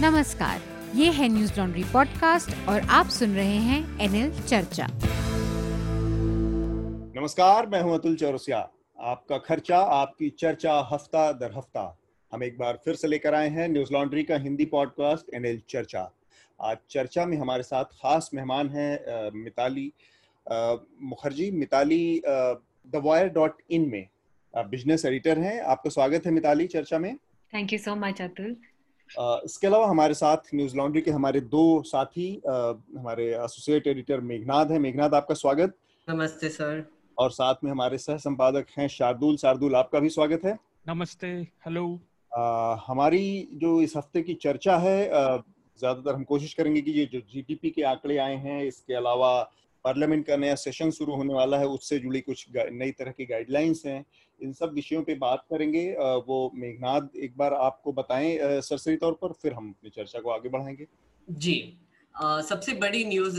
नमस्कार, ये है न्यूज लॉन्ड्री पॉडकास्ट और आप सुन रहे हैं एनएल चर्चा। नमस्कार, मैं हूं अतुल चौरसिया। आपका खर्चा आपकी चर्चा हफ्ता दर हफ्ता हम एक बार फिर से लेकर आए हैं न्यूज लॉन्ड्री का हिंदी पॉडकास्ट एनएल चर्चा। आज चर्चा में हमारे साथ खास मेहमान हैं मिताली मुखर्जी। मिताली द वायर में बिजनेस एडिटर हैं। आपका स्वागत है मिताली चर्चा में। Thank you so much Atul. इसके अलावा हमारे साथ न्यूज लॉन्ड्री के हमारे दो साथी हमारे एसोसिएट एडिटर मेघनाद है। मेघनाद, आपका स्वागत। नमस्ते सर। और साथ में हमारे सह संपादक हैं शार्दुल। शार्दुल, आपका भी स्वागत है। नमस्ते। हेलो। हमारी जो इस हफ्ते की चर्चा है, ज्यादातर हम कोशिश करेंगे कि ये जो जीडीपी के आंकड़े आए हैं, इसके अलावा पार्लियामेंट का नया सेशन शुरू होने वाला है, उससे जुड़ी कुछ नई तरह की गाइडलाइंस हैं, इन सब विषयों पे बात करेंगे। वो मेघनाद एक बार आपको बताएं सरसरी तौर पर, फिर हम अपनी चर्चा को आगे बढ़ाएंगे। जी, सबसे बड़ी न्यूज़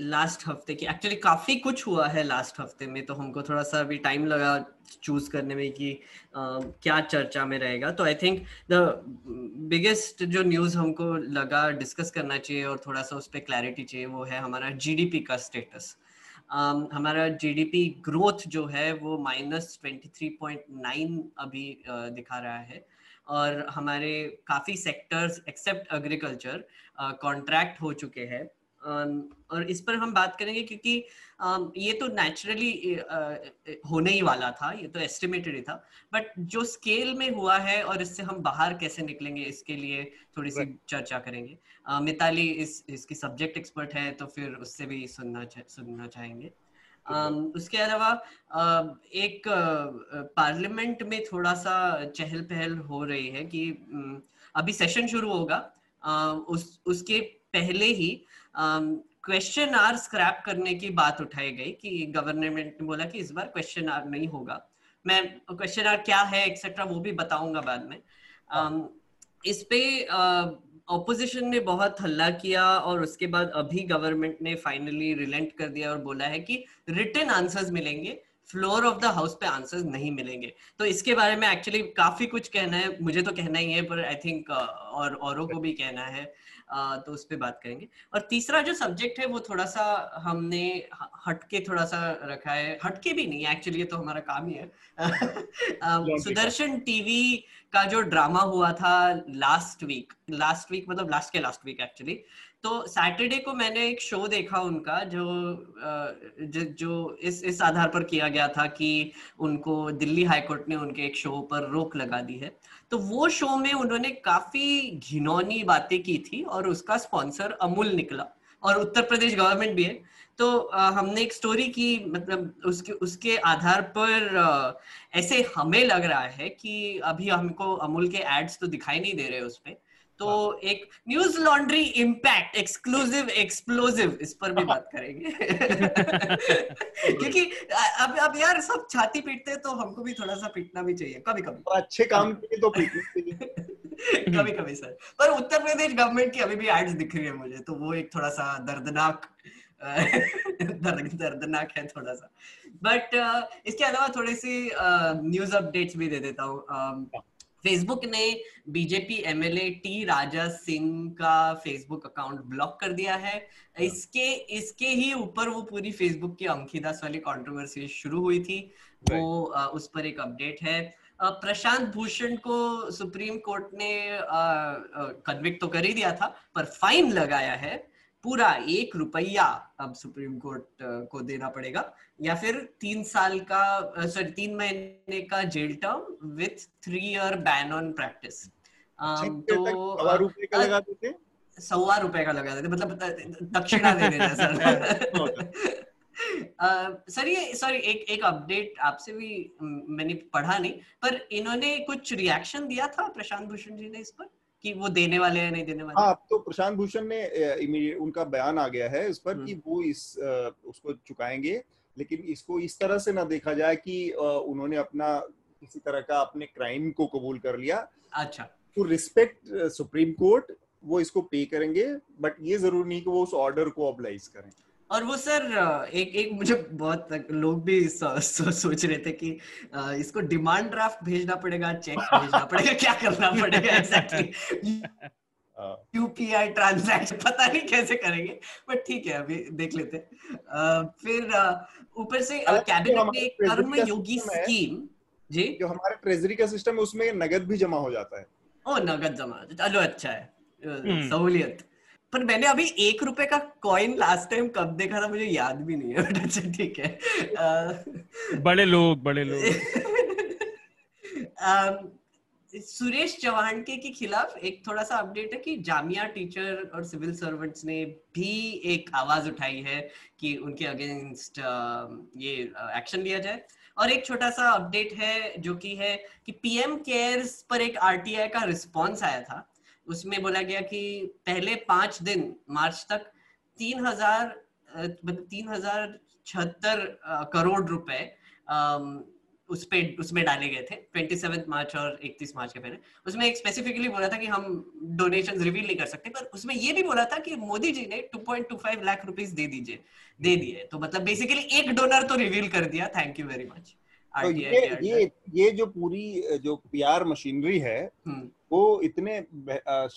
लास्ट हफ्ते की, एक्चुअली काफ़ी कुछ हुआ है लास्ट हफ्ते में, तो हमको थोड़ा सा अभी टाइम लगा चूज करने में कि क्या चर्चा में रहेगा। तो आई थिंक द बिगेस्ट जो न्यूज़ हमको लगा डिस्कस करना चाहिए और थोड़ा सा उस पर क्लैरिटी चाहिए, वो है हमारा जीडीपी का स्टेटस। हमारा जीडीपी ग्रोथ जो है वो -23.9 अभी दिखा रहा है, और हमारे काफ़ी सेक्टर्स एक्सेप्ट एग्रीकल्चर कॉन्ट्रैक्ट हो चुके हैं। और इस पर हम बात करेंगे क्योंकि ये तो नेचुरली होने ही वाला था, ये तो एस्टिमेटेड ही था, बट जो स्केल में हुआ है और इससे हम बाहर कैसे निकलेंगे, इसके लिए थोड़ी सी चर्चा करेंगे। मिताली इसकी सब्जेक्ट एक्सपर्ट है, तो फिर उससे भी सुनना चाहेंगे। उसके अलावा एक पार्लियामेंट में थोड़ा सा चहल पहल हो रही है कि अभी सेशन शुरू होगा, उसके पहले ही क्वेश्चन आवर स्क्रैप करने की बात उठाई गई कि गवर्नमेंट ने बोला कि इस बार क्वेश्चन आवर नहीं होगा। मैं क्वेश्चन आवर क्या है एक्सेट्रा वो भी बताऊंगा बाद में। इस पे ऑपोजिशन ने बहुत हल्ला किया और उसके बाद अभी गवर्नमेंट ने फाइनली रिलेंट कर दिया और बोला है कि रिटन आंसर्स मिलेंगे, फ्लोर ऑफ द हाउस पे आंसर्स नहीं मिलेंगे। तो इसके बारे में एक्चुअली काफी कुछ कहना है, मुझे तो कहना ही है, पर आई थिंक और औरों को भी कहना है, तो उस पर बात करेंगे। और तीसरा जो सब्जेक्ट है वो थोड़ा सा हमने हटके थोड़ा सा रखा है, हटके भी नहीं एक्चुअली, ये तो हमारा काम ही है। सुदर्शन टीवी का जो ड्रामा हुआ था लास्ट वीक मतलब लास्ट के लास्ट वीक एक्चुअली, तो सैटरडे को मैंने एक शो देखा उनका जो इस आधार पर किया गया था कि उनको दिल्ली हाईकोर्ट ने उनके एक शो पर रोक लगा दी है। तो वो शो में उन्होंने काफी घिनौनी बातें की थी और उसका स्पॉन्सर अमूल निकला और उत्तर प्रदेश गवर्नमेंट भी है। तो हमने एक स्टोरी की, मतलब उसके आधार पर ऐसे हमें लग रहा है कि अभी हमको अमूल के एड्स तो दिखाई नहीं दे रहे उस पे, तो एक news laundry impact exclusive explosive इस पर भी बात करेंगे। क्योंकि अब यार सब छाती पीटते हैं, तो हमको भी थोड़ा सा पीटना भी चाहिए कभी-कभी, अच्छे काम के लिए तो पीटना कभी-कभी सर। पर उत्तर प्रदेश गवर्नमेंट की अभी भी एड्स दिख रही है मुझे, तो वो एक थोड़ा सा दर्दनाक है थोड़ा सा। बट इसके अलावा थोड़े से न्यूज अपडेट्स भी दे देता हूँ। फेसबुक ने BJP MLA T Raja Singh का फेसबुक अकाउंट ब्लॉक कर दिया है। इसके ही ऊपर वो पूरी फेसबुक की अंकी दास वाली कंट्रोवर्सी शुरू हुई थी, वो उस पर एक अपडेट है। प्रशांत भूषण को सुप्रीम कोर्ट ने कन्विक्ट तो कर ही दिया था, पर फाइन लगाया है पूरा 1 रुपया अब सुप्रीम कोर्ट को देना पड़ेगा, या फिर 3 महीने का jail term with 3 year ban on practice. तो 1.25 रुपए का लगा देते, मतलब दक्षिणा दे देना सर। सर ये सॉरी एक अपडेट आपसे भी मैंने पढ़ा नहीं, पर इन्होंने कुछ रिएक्शन दिया था प्रशांत भूषण जी ने इस पर कि वो देने वाले हैं नहीं देने वाले। हाँ, तो प्रशांत भूषण ने उनका बयान आ गया है इस पर कि वो उसको चुकाएंगे, लेकिन इसको इस तरह से ना देखा जाए कि उन्होंने अपना किसी तरह का अपने क्राइम को कबूल कर लिया। अच्छा, टू रिस्पेक्ट सुप्रीम कोर्ट वो इसको पे करेंगे, बट ये जरूरी नहीं कि वो उस ऑर्डर को ऑब्लाइज करें। और वो सर एक मुझे बहुत लोग भी सोच रहे थे कि इसको डिमांड ड्राफ्ट भेजना पड़ेगा, चेक भेजना पड़ेगा, क्या करना पड़ेगा एग्जैक्टली। यूपीआई ट्रांजैक्शन पता नहीं कैसे करेंगे, बट ठीक है अभी देख लेते हैं। फिर ऊपर से कैबिनेट ने कर्म योगी स्कीम जी, जो हमारे ट्रेजरी का सिस्टम है उसमें नगद भी जमा हो जाता है। ओ नगद जमा, चलो अच्छा है सहूलियत। पर मैंने अभी 1 रुपए का कॉइन लास्ट टाइम कब देखा था मुझे याद भी नहीं है, बट अच्छा ठीक है। बड़े लोग सुरेश चौहान के खिलाफ एक थोड़ा सा अपडेट है कि जामिया टीचर और सिविल सर्वेंट्स ने भी एक आवाज उठाई है कि उनके अगेंस्ट ये एक्शन लिया जाए। और एक छोटा सा अपडेट है जो कि है कि पीएम केयर्स पर एक आरटीआई का रिस्पॉन्स आया था, उसमें बोला गया कि पहले 5 दिन मार्च तक 3,076 करोड़ रुपए उसमें डाले गए थे 27 मार्च और 31 मार्च के पहले। उसमें एक स्पेसिफिकली बोला था कि हम डोनेशंस रिवील नहीं कर सकते, पर उसमें ये भी बोला था कि मोदी जी ने 2.25 लाख रुपीस दे दिए। तो मतलब बेसिकली एक डोनर तो रिवील कर दिया, थैंक यू वेरी मच। तो ये जो पूरी जो पीआर मशीनरी है वो इतने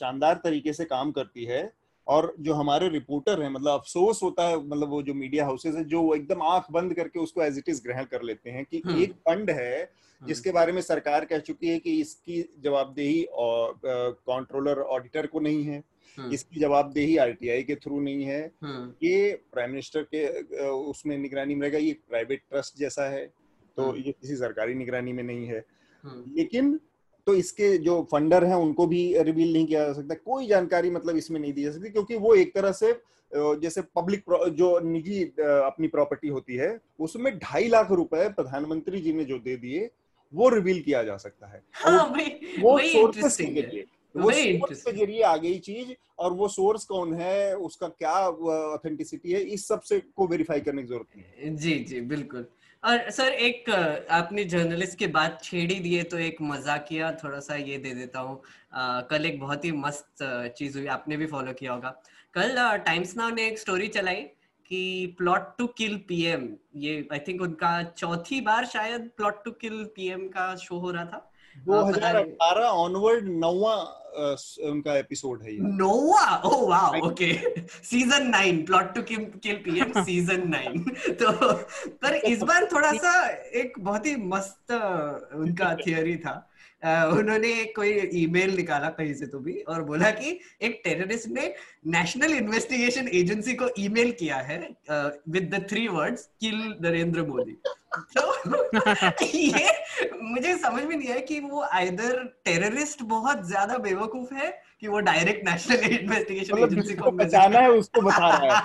शानदार तरीके से काम करती है। और जो हमारे रिपोर्टर हैं, मतलब अफसोस होता है, मतलब वो जो मीडिया हाउसेस हैं जो एकदम आंख बंद करके उसको एज इट इज ग्रहण कर लेते हैं कि एक फंड है जिसके बारे में सरकार कह चुकी है कि इसकी जवाबदेही और कंट्रोलर ऑडिटर को नहीं है, इसकी जवाबदेही आरटीआई के थ्रू नहीं है, ये प्राइम मिनिस्टर के उसमें निगरानी में रहेगा, ये प्राइवेट ट्रस्ट जैसा है तो ये किसी सरकारी निगरानी में नहीं है। लेकिन तो इसके जो फंडर हैं उनको भी रिवील नहीं किया जा सकता, कोई जानकारी मतलब इसमें नहीं दी जा सकती, क्योंकि वो एक तरह से जैसे पब्लिक जो निजी अपनी प्रॉपर्टी होती है उसमें 2.5 लाख रुपए प्रधानमंत्री जी ने जो दे दिए वो रिवील किया जा सकता है। हाँ, वो सोर्सेस के लिए, वो सोर्स के जरिए आ गई चीज, और वो सोर्स कौन है, उसका क्या ऑथेंटिसिटी है, इस सब से को वेरीफाई करने की जरूरत है। जी जी बिल्कुल। और सर एक आपने जर्नलिस्ट की बात छेड़ी दी है तो एक मजाकिया थोड़ा सा ये दे देता हूँ। कल एक बहुत ही मस्त चीज हुई, आपने भी फॉलो किया होगा। कल टाइम्स नाउ ने एक स्टोरी चलाई कि प्लॉट टू किल पीएम, ये आई थिंक उनका 4थी बार शायद प्लॉट टू किल पीएम का शो हो रहा था। 2018 ऑनवर्ड 9वां उनका एपिसोड है ये। 9वां? Oh wow, okay. Season 9 plot to kill PM season 9। तो पर इस बार थोड़ा सा एक बहुत ही मस्त उनका थियरी था। उन्होंने कोई ईमेल निकाला कहीं से तो भी और बोला कि एक टेररिस्ट ने नेशनल इन्वेस्टिगेशन एजेंसी को ईमेल किया है with the 3 words kill Narendra Modi. तो ये मुझे समझ में नहीं आया कि वो आइदर टेररिस्ट बहुत ज्यादा बेवकूफ है कि वो डायरेक्ट नेशनल इन्वेस्टिगेशन एजेंसी को बचाना है उसको बता रहा है,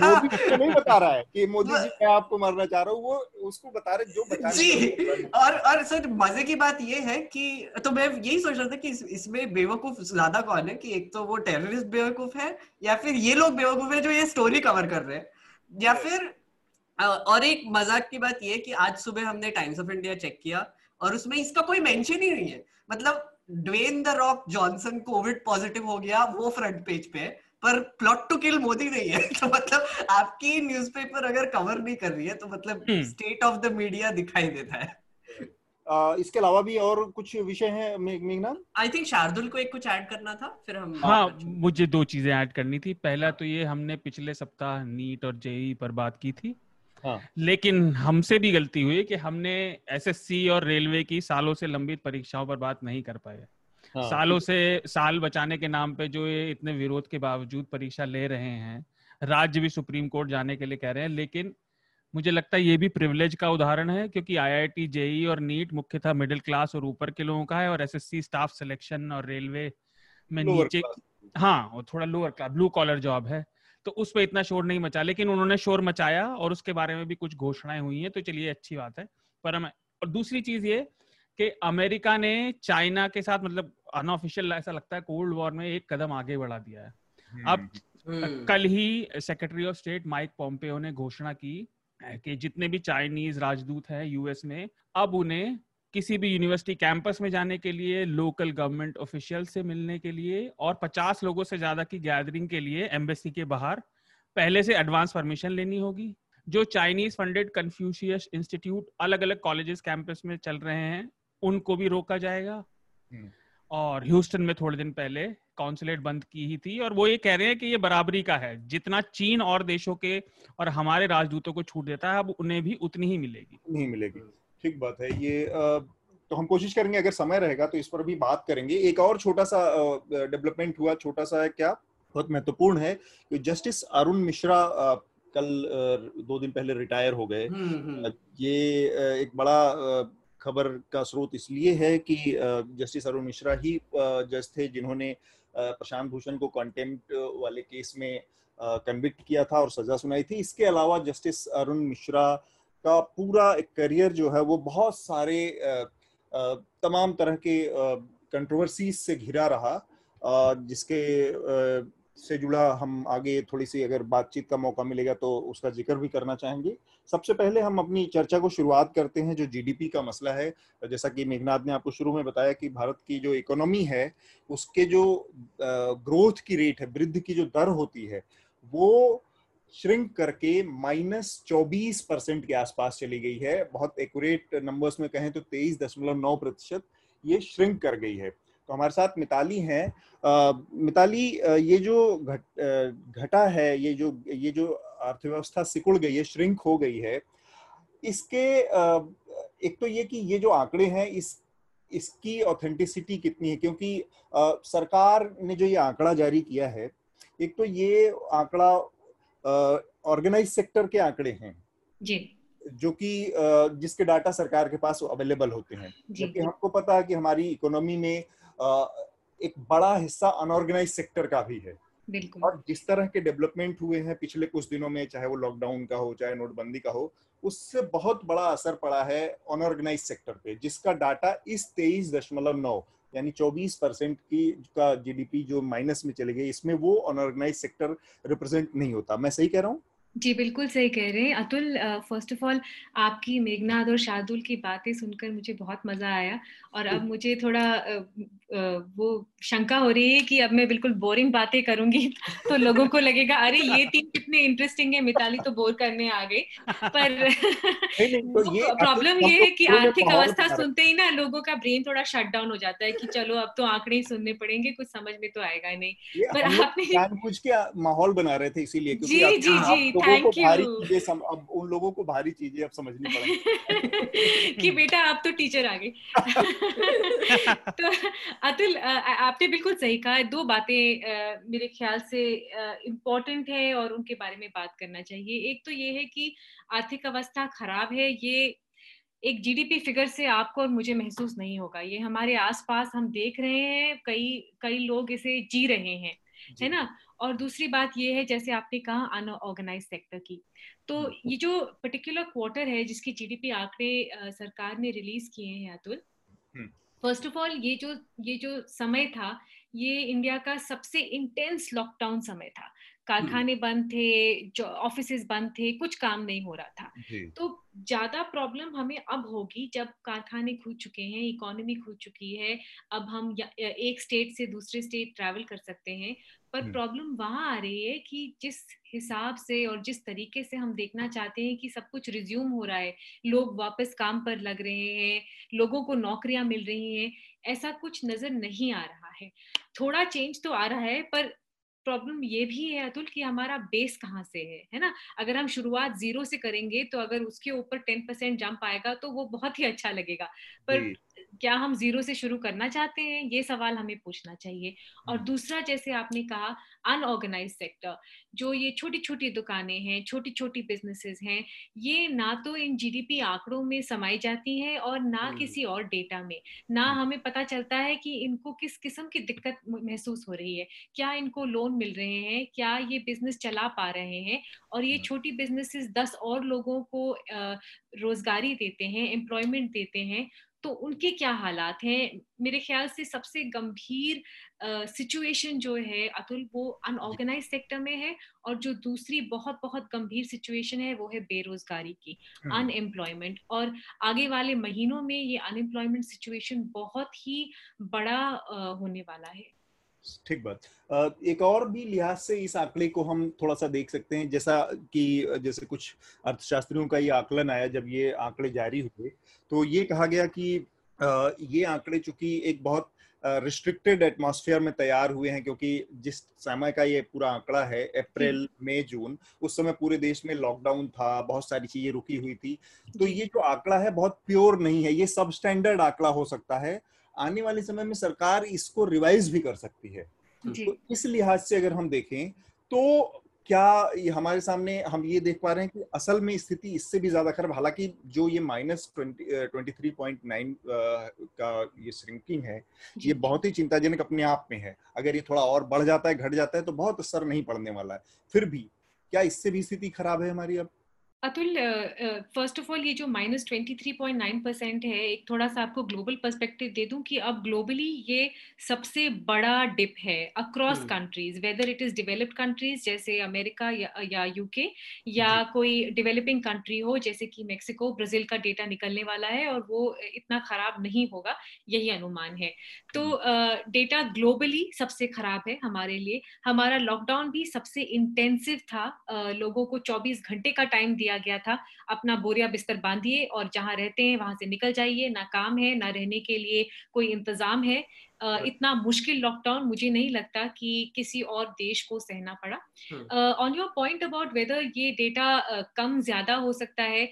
मोदी उसको नहीं बता रहा है कि मोदी जी मैं आपको मारना चाह रहा हूँ, वो उसको बता रहे जो बता रहे जी। और सर मजे की बात ये है कि तो मैं यही सोच रहा था कि इसमें बेवकूफ ज्यादा कौन है, कि एक तो वो टेररिस्ट बेवकूफ है या फिर ये लोग बेवकूफ है जो ये स्टोरी कवर कर रहे हैं, या फिर और एक मजाक की बात ये कि आज सुबह हमने टाइम्स ऑफ इंडिया चेक किया और उसमें इसका कोई मेंशन ही नहीं है। मतलब Dwayne the Rock Johnson Covid positive हो गया वो फ्रंट पेज पे है, पर प्लॉट टू किल मोदी नहीं है। तो मतलब आपकी न्यूज़पेपर अगर कवर नहीं कर रही है तो मतलब स्टेट ऑफ द मीडिया दिखाई देता है। इसके अलावा भी और कुछ विषय हैं मेघनाद? आई थिंक शार्दुल को एक कुछ ऐड करना था फिर हम। हाँ, मुझे 2 चीजें ऐड करनी थी। पहला तो ये हमने पिछले सप्ताह नीट और जेईई पर बात की थी। हाँ। लेकिन हमसे भी गलती हुई कि हमने एसएससी और रेलवे की सालों से लंबित परीक्षाओं पर बात नहीं कर पाए। हाँ। सालों से साल बचाने के नाम पे जो ये इतने विरोध के बावजूद परीक्षा ले रहे हैं, राज्य भी सुप्रीम कोर्ट जाने के लिए कह रहे हैं, लेकिन मुझे लगता है ये भी प्रिविलेज का उदाहरण है क्योंकि आईआईटी जेईई और नीट मुख्यतः मिडिल क्लास और ऊपर के लोगों का है और एसएससी स्टाफ सिलेक्शन और रेलवे में नीचे, हाँ, और थोड़ा lower class blue collar job है, तो उस पर इतना शोर नहीं मचा। लेकिन उन्होंने शोर मचाया और उसके बारे में भी कुछ घोषणाएं हुई हैं, तो चलिए अच्छी बात है। पर हम और दूसरी चीज ये कि अमेरिका ने चाइना के साथ मतलब अनऑफिशियल ऐसा लगता है कोल्ड वॉर में एक कदम आगे बढ़ा दिया है। अब कल ही secretary of state Mike Pompeo ने घोषणा की कि जितने भी चाइनीज राजदूत हैं यूएस में अब उन्हें किसी भी यूनिवर्सिटी कैंपस में जाने के लिए, लोकल गवर्नमेंट ऑफिशियल से मिलने के लिए और 50 लोगों से ज्यादा की गैदरिंग के लिए एम्बेसी के बाहर पहले से एडवांस परमिशन लेनी होगी। जो चाइनीज फंडेड कन्फ्यूशियस इंस्टीट्यूट अलग अलग कॉलेजेस कैंपस में चल रहे हैं उनको भी रोका जाएगा। और ह्यूस्टन में थोड़े दिन पहले काउंसलेट बंद की ही थी, और वो ये कह रहे हैं कि ये बराबरी का है, जितना चीन और देशों के और हमारे राजदूतों को छूट देता है अब उन्हें भी उतनी ही मिलेगी, नहीं मिलेगी। ठीक बात है ये। तो हम कोशिश करेंगे अगर समय रहेगा तो इस पर भी बात करेंगे। एक और छोटा सा डेवलपमेंट हुआ, छोटा सा है क्या, बहुत महत्वपूर्ण है कि जस्टिस अरुण मिश्रा कल 2 दिन पहले रिटायर हो गए। ये एक बड़ा खबर का स्रोत इसलिए है कि जस्टिस अरुण मिश्रा ही जज थे जिन्होंने प्रशांत भूषण को कंटेम्प्ट वाले केस में कन्विक्ट किया था और सजा सुनाई थी। इसके अलावा जस्टिस अरुण मिश्रा का पूरा करियर जो है वो बहुत सारे तमाम तरह के कंट्रोवर्सीज से घिरा रहा, जिसके से जुड़ा हम आगे थोड़ी सी अगर बातचीत का मौका मिलेगा तो उसका जिक्र भी करना चाहेंगे। सबसे पहले हम अपनी चर्चा को शुरुआत करते हैं जो जीडीपी का मसला है। जैसा कि मेघनाद ने आपको शुरू में बताया कि भारत की जो इकोनॉमी है उसके जो ग्रोथ की रेट है, वृद्धि की जो दर होती है, वो श्रिंक करके -24% के आसपास चली गई है। बहुत एक्यूरेट नंबर्स में कहें तो 23.9% ये श्रिंक कर गई है। तो हमारे साथ मिताली हैं। मिताली, ये जो घटा है, ये जो अर्थव्यवस्था सिकुड़ गई है, श्रिंक हो गई है, इसके एक तो ये कि ये जो आंकड़े हैं इसकी ऑथेंटिसिटी कितनी है, क्योंकि सरकार ने जो ये आंकड़ा जारी किया है, एक तो ये आंकड़ा ऑर्गेनाइज सेक्टर के आंकड़े हैं जी, जो कि जिसके डाटा सरकार के पास अवेलेबल होते हैं, जबकि हमको पता है कि हमारी इकोनॉमी में एक बड़ा हिस्सा अनऑर्गेनाइज सेक्टर का भी है। बिल्कुल। और जिस तरह के डेवलपमेंट हुए हैं पिछले कुछ दिनों में, चाहे वो लॉकडाउन का हो चाहे नोटबंदी का हो, उससे बहुत बड़ा असर पड़ा है अनऑर्गेनाइज सेक्टर पे, जिसका डाटा इस 23.9 यानी 24% का जीडीपी जो माइनस में चले गए, इसमें वो अनऑर्गेनाइज सेक्टर रिप्रेजेंट नहीं होता। मैं सही कह रहा हूँ? जी बिल्कुल सही कह रहे हैं अतुल। फर्स्ट ऑफ ऑल आपकी मेघनाद और शार्दुल की बातें सुनकर मुझे बहुत मज़ा आया, और अब मुझे थोड़ा वो शंका हो रही है कि अब मैं बिल्कुल बोरिंग बातें करूंगी तो लोगों को लगेगा अरे ये तीन कितने इंटरेस्टिंग है, मिताली तो बोर करने आ गई। पर प्रॉब्लम ये है कि आर्थिक अवस्था सुनते ही ना लोगों का ब्रेन थोड़ा शट डाउन हो जाता है कि चलो अब तो आंकड़े ही सुनने पड़ेंगे, कुछ समझ में तो आएगा नहीं। पर आपने माहौल बना रहे थे इसीलिए। जी जी जी, थैंक यू। अब उन लोगों को भारी चीजें अब समझनी पड़ेगी कि बेटा आप तो टीचर आ गए। तो अतुल आपने बिल्कुल सही कहा, दो बातें मेरे ख्याल से इम्पोर्टेंट है और उनके बारे में बात करना चाहिए। एक तो ये है कि आर्थिक अवस्था खराब है, ये एक जीडीपी फिगर से आपको और मुझे महसूस नहीं होगा, ये हमारे आसपास हम देख रहे हैं, कई कई लोग इसे जी रहे हैं, है ना। और दूसरी बात ये है जैसे आपने कहा अनऑर्गेनाइज सेक्टर की, तो ये जो पर्टिकुलर क्वार्टर है जिसके जीडीपी आंकड़े सरकार ने रिलीज किए हैं अतुल, फर्स्ट ऑफ ऑल ये जो समय था ये इंडिया का सबसे इंटेंस लॉकडाउन समय था। कारखाने बंद थे, ऑफिसेस बंद थे, कुछ काम नहीं हो रहा था। तो ज्यादा प्रॉब्लम हमें अब होगी जब कारखाने खुल चुके हैं, इकोनॉमी खुल चुकी है, अब हम एक स्टेट से दूसरे स्टेट ट्रैवल कर सकते हैं। पर प्रॉब्लम वहाँ आ रही है कि जिस हिसाब से और जिस तरीके से हम देखना चाहते हैं कि सब कुछ रिज्यूम हो रहा है, लोग वापस काम पर लग रहे हैं, लोगों को नौकरियां मिल रही हैं, ऐसा कुछ नजर नहीं आ रहा है। थोड़ा चेंज तो आ रहा है, पर प्रॉब्लम ये भी है अतुल कि हमारा बेस कहाँ से है ना। अगर हम शुरुआत 0 से करेंगे तो अगर उसके ऊपर 10% जंप आएगा तो वो बहुत ही अच्छा लगेगा, पर क्या हम 0 से शुरू करना चाहते हैं, ये सवाल हमें पूछना चाहिए। और दूसरा जैसे आपने कहा अनऑर्गेनाइज सेक्टर, जो ये छोटी छोटी दुकानें हैं, छोटी छोटी बिजनेसेस हैं, ये ना तो इन जीडीपी आंकड़ों में समाई जाती हैं और ना किसी और डेटा में, ना हमें पता चलता है कि इनको किस किस्म की दिक्कत महसूस हो रही है, क्या इनको लोन मिल रहे हैं, क्या ये बिजनेस चला पा रहे हैं। और ये छोटी बिजनेसेस 10 और लोगों को रोजगारी देते हैं, एम्प्लॉयमेंट देते हैं, तो उनके क्या हालात हैं। मेरे ख्याल से सबसे गंभीर सिचुएशन जो है अतुल वो अनऑर्गेनाइज सेक्टर में है, और जो दूसरी बहुत बहुत गंभीर सिचुएशन है वो है बेरोजगारी की, अनएम्प्लॉयमेंट। और आगे वाले महीनों में ये अनएम्प्लॉयमेंट सिचुएशन बहुत ही बड़ा होने वाला है। ठीक बात। एक और भी लिहाज से इस आंकड़े को हम थोड़ा सा देख सकते हैं, जैसा कि जैसे कुछ अर्थशास्त्रियों का ये आकलन आया जब ये आंकड़े जारी हुए, तो ये कहा गया कि ये आंकड़े चूंकि एक बहुत रिस्ट्रिक्टेड एटमॉस्फेयर में तैयार हुए हैं, क्योंकि जिस समय का ये पूरा आंकड़ा है अप्रैल मई जून, उस समय पूरे देश में लॉकडाउन था, बहुत सारी चीजें रुकी हुई थी। तो ये जो आंकड़ा है बहुत प्योर नहीं है, ये सब स्टैंडर्ड आंकड़ा हो सकता है। आने वाले समय में सरकार इसको रिवाइज भी कर सकती है। तो इस लिहाज से अगर हम देखें तो क्या हमारे सामने हम ये देख पा रहे हैं कि असल में स्थिति इससे भी ज्यादा खराब, हालांकि जो ये -23.9 का ये श्रिंकिंग है ये बहुत ही चिंताजनक अपने आप में है। अगर ये थोड़ा और बढ़ जाता है, घट जाता है तो बहुत असर नहीं पड़ने वाला है। फिर भी क्या इससे भी स्थिति खराब है हमारी? अब अतुल, फर्स्ट ऑफ ऑल ये जो -23.9% है, एक थोड़ा सा आपको ग्लोबल पर्सपेक्टिव दे दूं कि अब ग्लोबली ये सबसे बड़ा डिप है across countries, whether it is developed countries जैसे अमेरिका या यूके या कोई डेवलपिंग कंट्री हो जैसे कि मेक्सिको। ब्राजील का डेटा निकलने वाला है और वो इतना खराब नहीं होगा, यही अनुमान है। तो डेटा ग्लोबली सबसे खराब है हमारे लिए। हमारा लॉकडाउन भी सबसे इंटेंसिव था, लोगों को 24 घंटे का टाइम दिया गया था, अपना बोरिया बिस्तर बांधिए और जहां रहते हैं वहां से निकल जाइए, ना काम है ना रहने के लिए कोई इंतजाम है। इतना मुश्किल लॉकडाउन मुझे नहीं लगता कि किसी और देश को सहना पड़ा। On your point about weather, ये डेटा कम ज्यादा हो सकता है।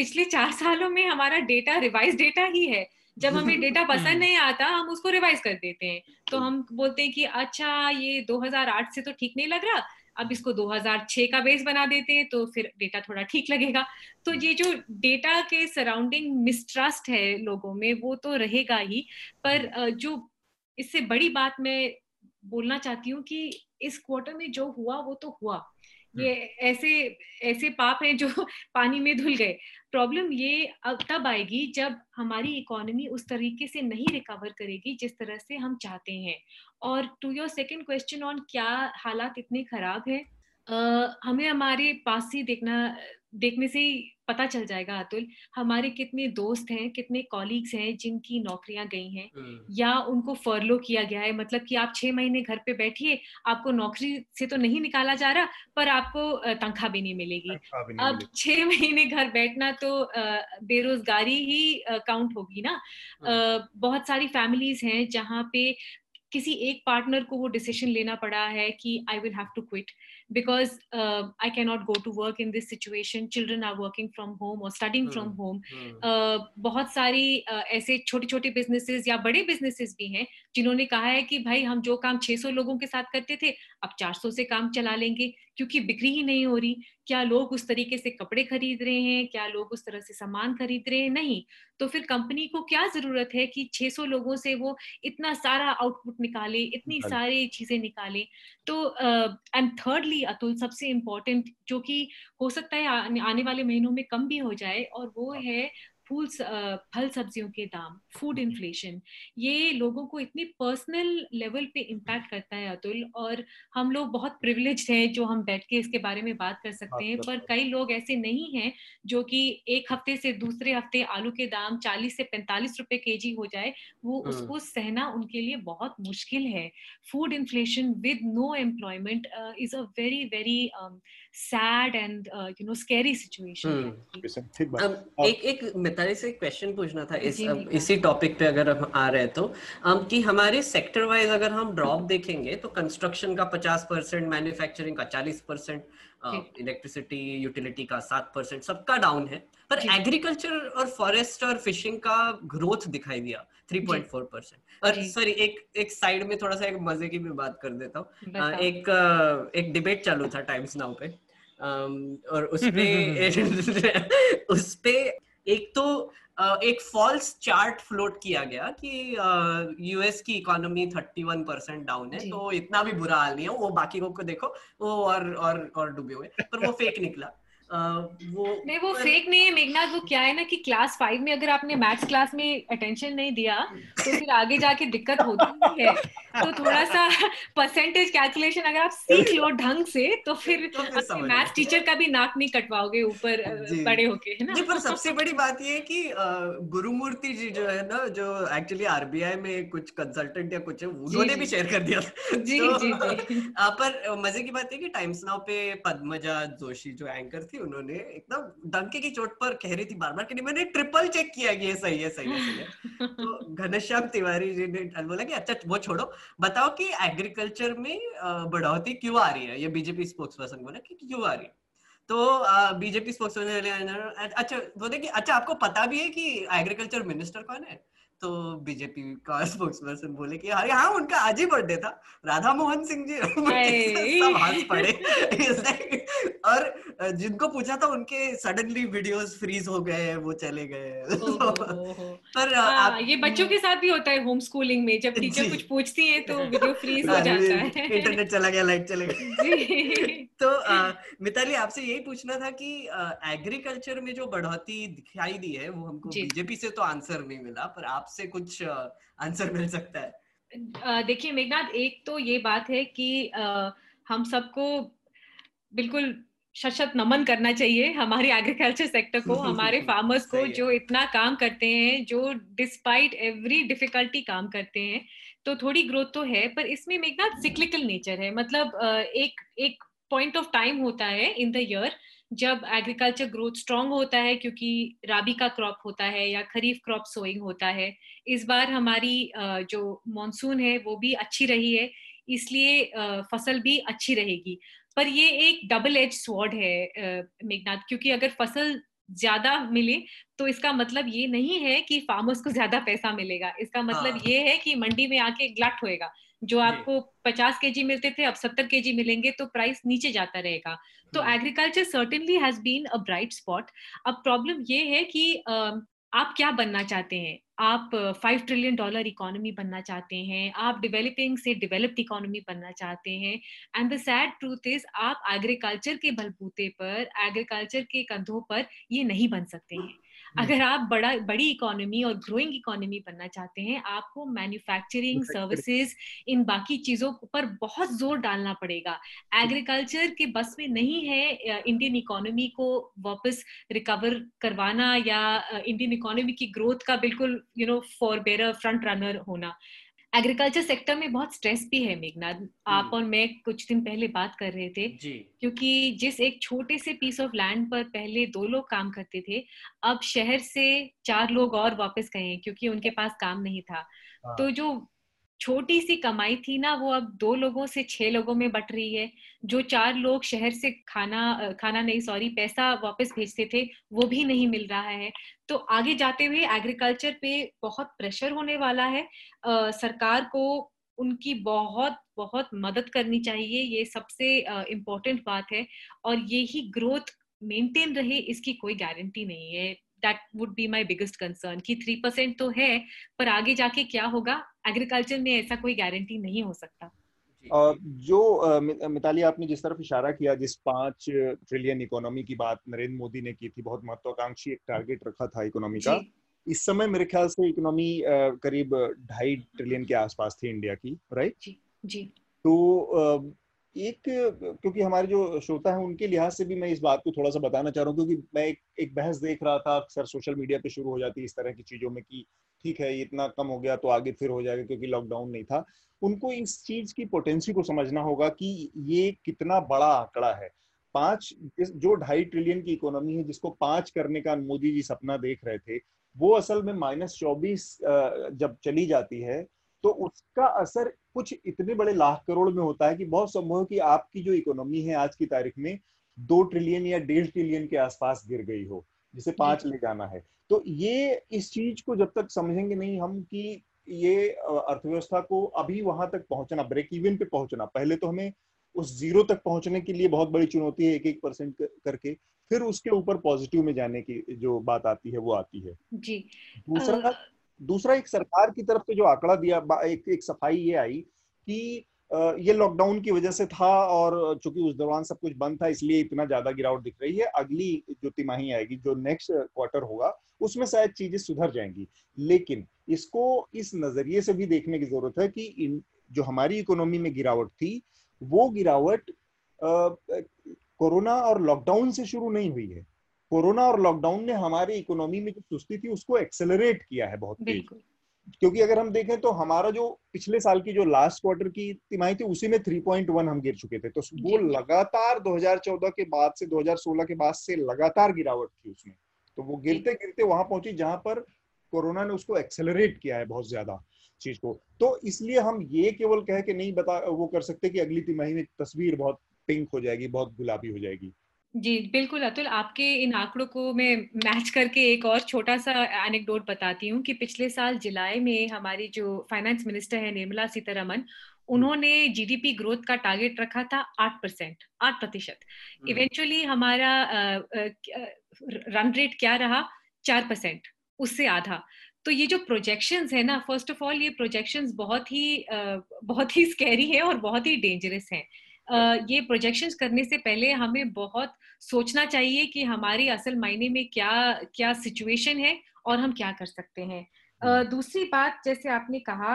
पिछले 4 सालों में हमारा डेटा रिवाइज डेटा ही है। जब हमें डेटा पसंद नहीं आता हम उसको रिवाइज कर देते हैं, तो हम बोलते हैं कि अच्छा ये 2008 से तो ठीक नहीं लग रहा, अब इसको 2006 का बेस बना देते हैं तो फिर डेटा थोड़ा ठीक लगेगा। तो ये जो डेटा के सराउंडिंग मिसट्रस्ट है लोगों में वो तो रहेगा ही, पर जो इससे बड़ी बात मैं बोलना चाहती हूँ कि इस क्वार्टर में जो हुआ वो तो हुआ। ये ऐसे पाप हैं जो पानी में धुल गए। प्रॉब्लम ये अब तब आएगी जब हमारी इकोनॉमी उस तरीके से नहीं रिकवर करेगी जिस तरह से हम चाहते हैं। और to your second question on क्या हालात इतने खराब हैं, हमें हमारे पास ही देखने से ही पता चल जाएगा अतुल। हमारे कितने दोस्त हैं, कितने कॉलीग्स हैं जिनकी नौकरियां गई हैं या उनको फर्लो किया गया है, मतलब कि आप 6 महीने घर पे बैठिए, आपको नौकरी से तो नहीं निकाला जा रहा पर आपको तनख्वाह भी नहीं मिलेगी। अब 6 महीने घर बैठना तो बेरोजगारी ही काउंट होगी ना। बहुत सारी फैमिलीज हैं जहाँ पे किसी एक पार्टनर को वो डिसीजन लेना पड़ा है कि I will have to quit because I cannot go to work in this situation. Children are working from home or studying from home. बहुत सारी ऐसे छोटे छोटे businesses या बड़े businesses भी हैं जिन्होंने कहा है कि भाई हम जो काम 600 लोगों के साथ करते थे अब 400 से काम चला लेंगे क्योंकि बिक्री ही नहीं हो रही। क्या लोग उस तरीके से कपड़े खरीद रहे हैं? क्या लोग उस तरह से सामान खरीद रहे हैं? नहीं। तो फिर कंपनी को क्या जरूरत है कि 600 लोगों से वो इतना सारा आउटपुट निकाले, इतनी सारी चीजें निकाले। तो एंड thirdly अतुल, सबसे इम्पोर्टेंट जो कि हो सकता है आने वाले महीनों में कम भी हो जाए, और वो है फल सब्जियों के दाम, फूड इन्फ्लेशन। ये लोगों को इतने पर्सनल लेवल पे इम्पैक्ट करता है अतुल, और हम लोग बहुत प्रिविलेज्ड हैं जो हम बैठ के इसके बारे में बात कर सकते हैं, पर कई लोग ऐसे नहीं हैं जो कि एक हफ्ते से दूसरे हफ्ते आलू के दाम 40 से 45 रुपए केजी हो जाए, वो उसको सहना उनके लिए बहुत मुश्किल है। Food inflation with no employment is a very very sad and you know scary situation. एक मिताली से क्वेश्चन पूछना था इसी टॉपिक पे अगर हम आ रहे हैं तो कि हमारे सेक्टर वाइज अगर हम ड्रॉप देखेंगे तो कंस्ट्रक्शन का 50%, मैन्युफैक्चरिंग का 40%, इलेक्ट्रिसिटी यूटिलिटी का 7%, सबका डाउन है। पर एग्रीकल्चर और फॉरेस्ट और फिशिंग का ग्रोथ दिखाई दिया 3.4%। और सॉरी, एक साइड में थोड़ा सा एक मजे की भी बात कर देता हूँ। एक डिबेट चालू था टाइम्स नाउ पे और उसपे एक तो एक फॉल्स चार्ट फ्लोट किया गया कि यूएस की इकोनॉमी 31% डाउन है तो इतना भी बुरा हाल नहीं है, वो बाकी को देखो वो और डूबे हुए, पर वो फेक निकला। वो फेक नहीं है मेघनाद, वो क्या है ना कि क्लास 5 में अगर आपने मैथ्स क्लास में अटेंशन नहीं दिया तो फिर आगे जाके दिक्कत होती है। तो थोड़ा सा परसेंटेज कैलकुलेशन अगर आप सीख लो ढंग से तो फिर मैथ्स टीचर का भी नाक नहीं कटवाओगे ऊपर बड़े होके, है ना। पर सबसे बड़ी बात ये है कि गुरुमूर्ति जी जो है ना, जो एक्चुअली आरबीआई में कुछ कंसल्टेंट या कुछ है, उन्होंने भी शेयर कर दिया था। जी जी जी। पर मजे की बात है कि टाइम्स नाउ पे पद्मजा जोशी जो एंकर थी उन्होंने एकदम डंके की चोट पर कह रही थी बार बार कि नहीं, मैंने ट्रिपल चेक किया कि ये सही है सही है। तो घनश्याम तिवारी जी ने बोला कि अच्छा वो छोड़ो, बताओ कि एग्रीकल्चर में बढ़ोतरी क्यों आ रही है। ये बीजेपी स्पोक्स पर्सन बोला कि क्यों आ रही है। तो बीजेपी स्पोक्स पर्सन अच्छा बोले कि अच्छा आपको पता भी है कि एग्रीकल्चर मिनिस्टर कौन है। तो बीजेपी का स्पोक्स पर्सन बोले कि अरे हाँ उनका आज ही बर्थडे था, राधा मोहन सिंह जी। सब हंस पड़े। और जिनको पूछा था उनके सडनली वीडियोस फ्रीज हो गए, वो चले गए। पर ये बच्चों के साथ भी होता है होम स्कूलिंग में, जब टीचर कुछ पूछती है तो वीडियो फ्रीज हो जाता है, इंटरनेट चला गया, लाइट चले गए। तो मिताली आपसे यही पूछना था कि एग्रीकल्चर में जो बढ़ोतरी दिखाई दी है वो हमको बीजेपी से तो आंसर नहीं मिला, पर आपसे कुछ आंसर मिल सकता है। देखिए मेघनाद, एक तो ये बात है कि हम सबको बिल्कुल सशत नमन करना चाहिए हमारे एग्रीकल्चर सेक्टर को, हमारे फार्मर्स को जो इतना काम करते हैं, जो डिस्पाइट एवरी डिफिकल्टी काम करते हैं। तो थोड़ी ग्रोथ तो है, पर इसमें मेघनाद सिक्लिकल नेचर है, मतलब एक पॉइंट ऑफ टाइम होता है इन द ईयर जब एग्रीकल्चर ग्रोथ स्ट्रांग होता है, क्योंकि राबी का क्रॉप होता है या खरीफ क्रॉप सोइंग होता है। इस बार हमारी जो मॉनसून है वो भी अच्छी रही है, इसलिए फसल भी अच्छी रहेगी। पर ये एक डबल एज स्वॉर्ड है मेघनाद, क्योंकि अगर फसल ज्यादा मिले तो इसका मतलब ये नहीं है कि फार्मर्स को ज्यादा पैसा मिलेगा, इसका मतलब ये है कि मंडी में आके ग्लट होएगा। जो आपको 50 केजी मिलते थे अब 70 केजी मिलेंगे, तो प्राइस नीचे जाता रहेगा। तो agriculture certainly has been a bright spot. अब प्रॉब्लम ये है कि आप क्या बनना चाहते हैं। आप $5 ट्रिलियन इकोनॉमी बनना चाहते हैं, आप डेवलपिंग से डेवलप्ड इकोनॉमी बनना चाहते हैं, and the sad truth is आप एग्रीकल्चर के बलबूते पर, एग्रीकल्चर के कंधों पर ये नहीं बन सकते हैं। अगर आप बड़ी इकोनॉमी और ग्रोइंग इकोनॉमी बनना चाहते हैं, आपको मैन्युफैक्चरिंग, सर्विसेज, इन बाकी चीजों पर बहुत जोर डालना पड़ेगा। एग्रीकल्चर के बस में नहीं है इंडियन इकोनॉमी को वापस रिकवर करवाना या इंडियन इकोनॉमी की ग्रोथ का बिल्कुल फॉर बेयर, फ्रंट रनर होना। एग्रीकल्चर सेक्टर में बहुत स्ट्रेस भी है मेघनाद, आप और मैं कुछ दिन पहले बात कर रहे थे, क्योंकि जिस एक छोटे से पीस ऑफ लैंड पर पहले 2 लोग काम करते थे, अब शहर से 4 लोग और वापस गए हैं क्योंकि उनके पास काम नहीं था। तो जो छोटी सी कमाई थी ना, वो अब 2 लोगों से 6 लोगों में बट रही है। जो 4 लोग शहर से पैसा वापस भेजते थे, वो भी नहीं मिल रहा है। तो आगे जाते हुए एग्रीकल्चर पे बहुत प्रेशर होने वाला है। सरकार को उनकी बहुत बहुत मदद करनी चाहिए, ये सबसे इम्पोर्टेंट बात है। और ये ही ग्रोथ मेंटेन रहे इसकी कोई गारंटी नहीं है। That would be my biggest concern कि 3% तो है, पर आगे जाके क्या होगा एग्रीकल्चर में ऐसा कोई गारंटी नहीं हो सकता। जो मिताली आपने जिस तरफ इशारा किया, जिस 5 ट्रिलियन इकोनॉमी की बात नरेंद्र मोदी ने की थी, बहुत महत्वाकांक्षी एक टारगेट रखा था इकोनॉमी का। इस समय मेरे ख्याल से इकोनॉमी करीब 2.5 ट्रिलियन के आसपास थी इंडिया की, राइट जी। तो एक क्योंकि हमारे जो श्रोता हैं उनके लिहाज से भी मैं इस बात को थोड़ा सा बताना चाह रहा हूँ, क्योंकि मैं एक बहस देख रहा था अक्सर सोशल मीडिया पे शुरू हो जाती है इस तरह की चीज़ों में कि ठीक है ये इतना कम हो गया तो आगे फिर हो जाएगा क्योंकि लॉकडाउन नहीं था। उनको इस चीज़ की पोटेंशियल को समझना होगा कि ये कितना बड़ा आंकड़ा है। 2.5 ट्रिलियन की इकोनॉमी है जिसको 5 करने का मोदी जी सपना देख रहे थे, वो असल में -24 जब चली जाती है तो उसका असर कुछ इतने बड़े लाख करोड़ में होता है कि बहुत संभव है कि आपकी जो इकोनॉमी है आज की तारीख में 2 ट्रिलियन या 1.5 ट्रिलियन के आसपास गिर गई हो, जिसे 5 ले जाना है। तो ये इस चीज को जब तक समझेंगे नहीं हम कि ये अर्थव्यवस्था को अभी वहां तक पहुंचना, ब्रेक इवन पे पहुंचना, पहले तो हमें उस 0 तक पहुंचने के लिए बहुत बड़ी चुनौती है 1-1% करके, फिर उसके ऊपर पॉजिटिव में जाने की जो बात आती है वो आती है जी। दूसरा एक सरकार की तरफ से जो आंकड़ा दिया, एक सफाई ये आई कि ये लॉकडाउन की वजह से था और चूंकि उस दौरान सब कुछ बंद था इसलिए इतना ज्यादा गिरावट दिख रही है। अगली जो तिमाही आएगी, जो नेक्स्ट क्वार्टर होगा, उसमें शायद चीजें सुधर जाएंगी। लेकिन इसको इस नजरिए से भी देखने की जरूरत है कि जो हमारी इकोनॉमी में गिरावट थी वो गिरावट कोरोना और लॉकडाउन से शुरू नहीं हुई है। कोरोना और लॉकडाउन ने हमारी इकोनॉमी में जो सुस्ती थी उसको एक्सेलरेट किया है बहुत तेज। क्योंकि अगर हम देखें तो हमारा जो पिछले साल की जो लास्ट क्वार्टर की तिमाही थी उसी में 3.1 हम गिर चुके थे, तो वो लगातार 2014 के बाद से 2016 के बाद से लगातार गिरावट थी उसमें, तो वो गिरते गिरते वहां पहुंची जहां पर कोरोना ने उसको एक्सेलरेट किया है बहुत ज्यादा चीज को। तो इसलिए हम ये केवल कह के नहीं बता वो कर सकते कि अगली तिमाही में तस्वीर बहुत पिंक हो जाएगी, बहुत गुलाबी हो जाएगी। जी बिल्कुल अतुल, आपके इन आंकड़ों को मैं मैच करके एक और छोटा सा एनेक्डोट बताती हूँ कि पिछले साल जुलाई में हमारी जो फाइनेंस मिनिस्टर है निर्मला सीतारमण, उन्होंने जीडीपी ग्रोथ का टारगेट रखा था 8%। इवेंचुअली हमारा रन रेट क्या रहा? 4%, उससे आधा। तो ये जो प्रोजेक्शंस है ना, फर्स्ट ऑफ ऑल ये प्रोजेक्शंस बहुत ही स्कैरी है और बहुत ही डेंजरस है। ये प्रोजेक्शंस करने से पहले हमें बहुत सोचना चाहिए कि हमारी असल मायने में क्या सिचुएशन है और हम क्या कर सकते हैं। दूसरी बात, जैसे आपने कहा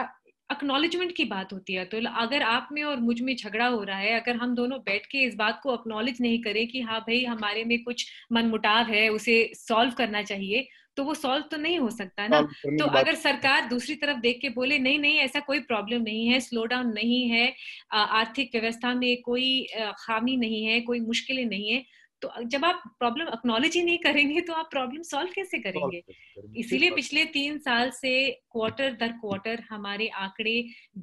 एक्नॉलेजमेंट की बात होती है, तो अगर आप में और मुझ में झगड़ा हो रहा है, अगर हम दोनों बैठ के इस बात को एक्नॉलेज नहीं करें कि हाँ भाई हमारे में कुछ मनमुटाव है, उसे सॉल्व करना चाहिए, तो वो सॉल्व तो नहीं हो सकता ना। तो अगर सरकार दूसरी तरफ देख के बोले नहीं नहीं ऐसा कोई प्रॉब्लम नहीं है, स्लो डाउन नहीं है, आर्थिक व्यवस्था में कोई खामी नहीं है, कोई मुश्किलें नहीं है, तो जब आप प्रॉब्लम एक्नॉलेज ही नहीं करेंगे तो आप प्रॉब्लम सॉल्व कैसे करेंगे? इसीलिए पिछले 3 साल से क्वार्टर दर क्वार्टर हमारे आंकड़े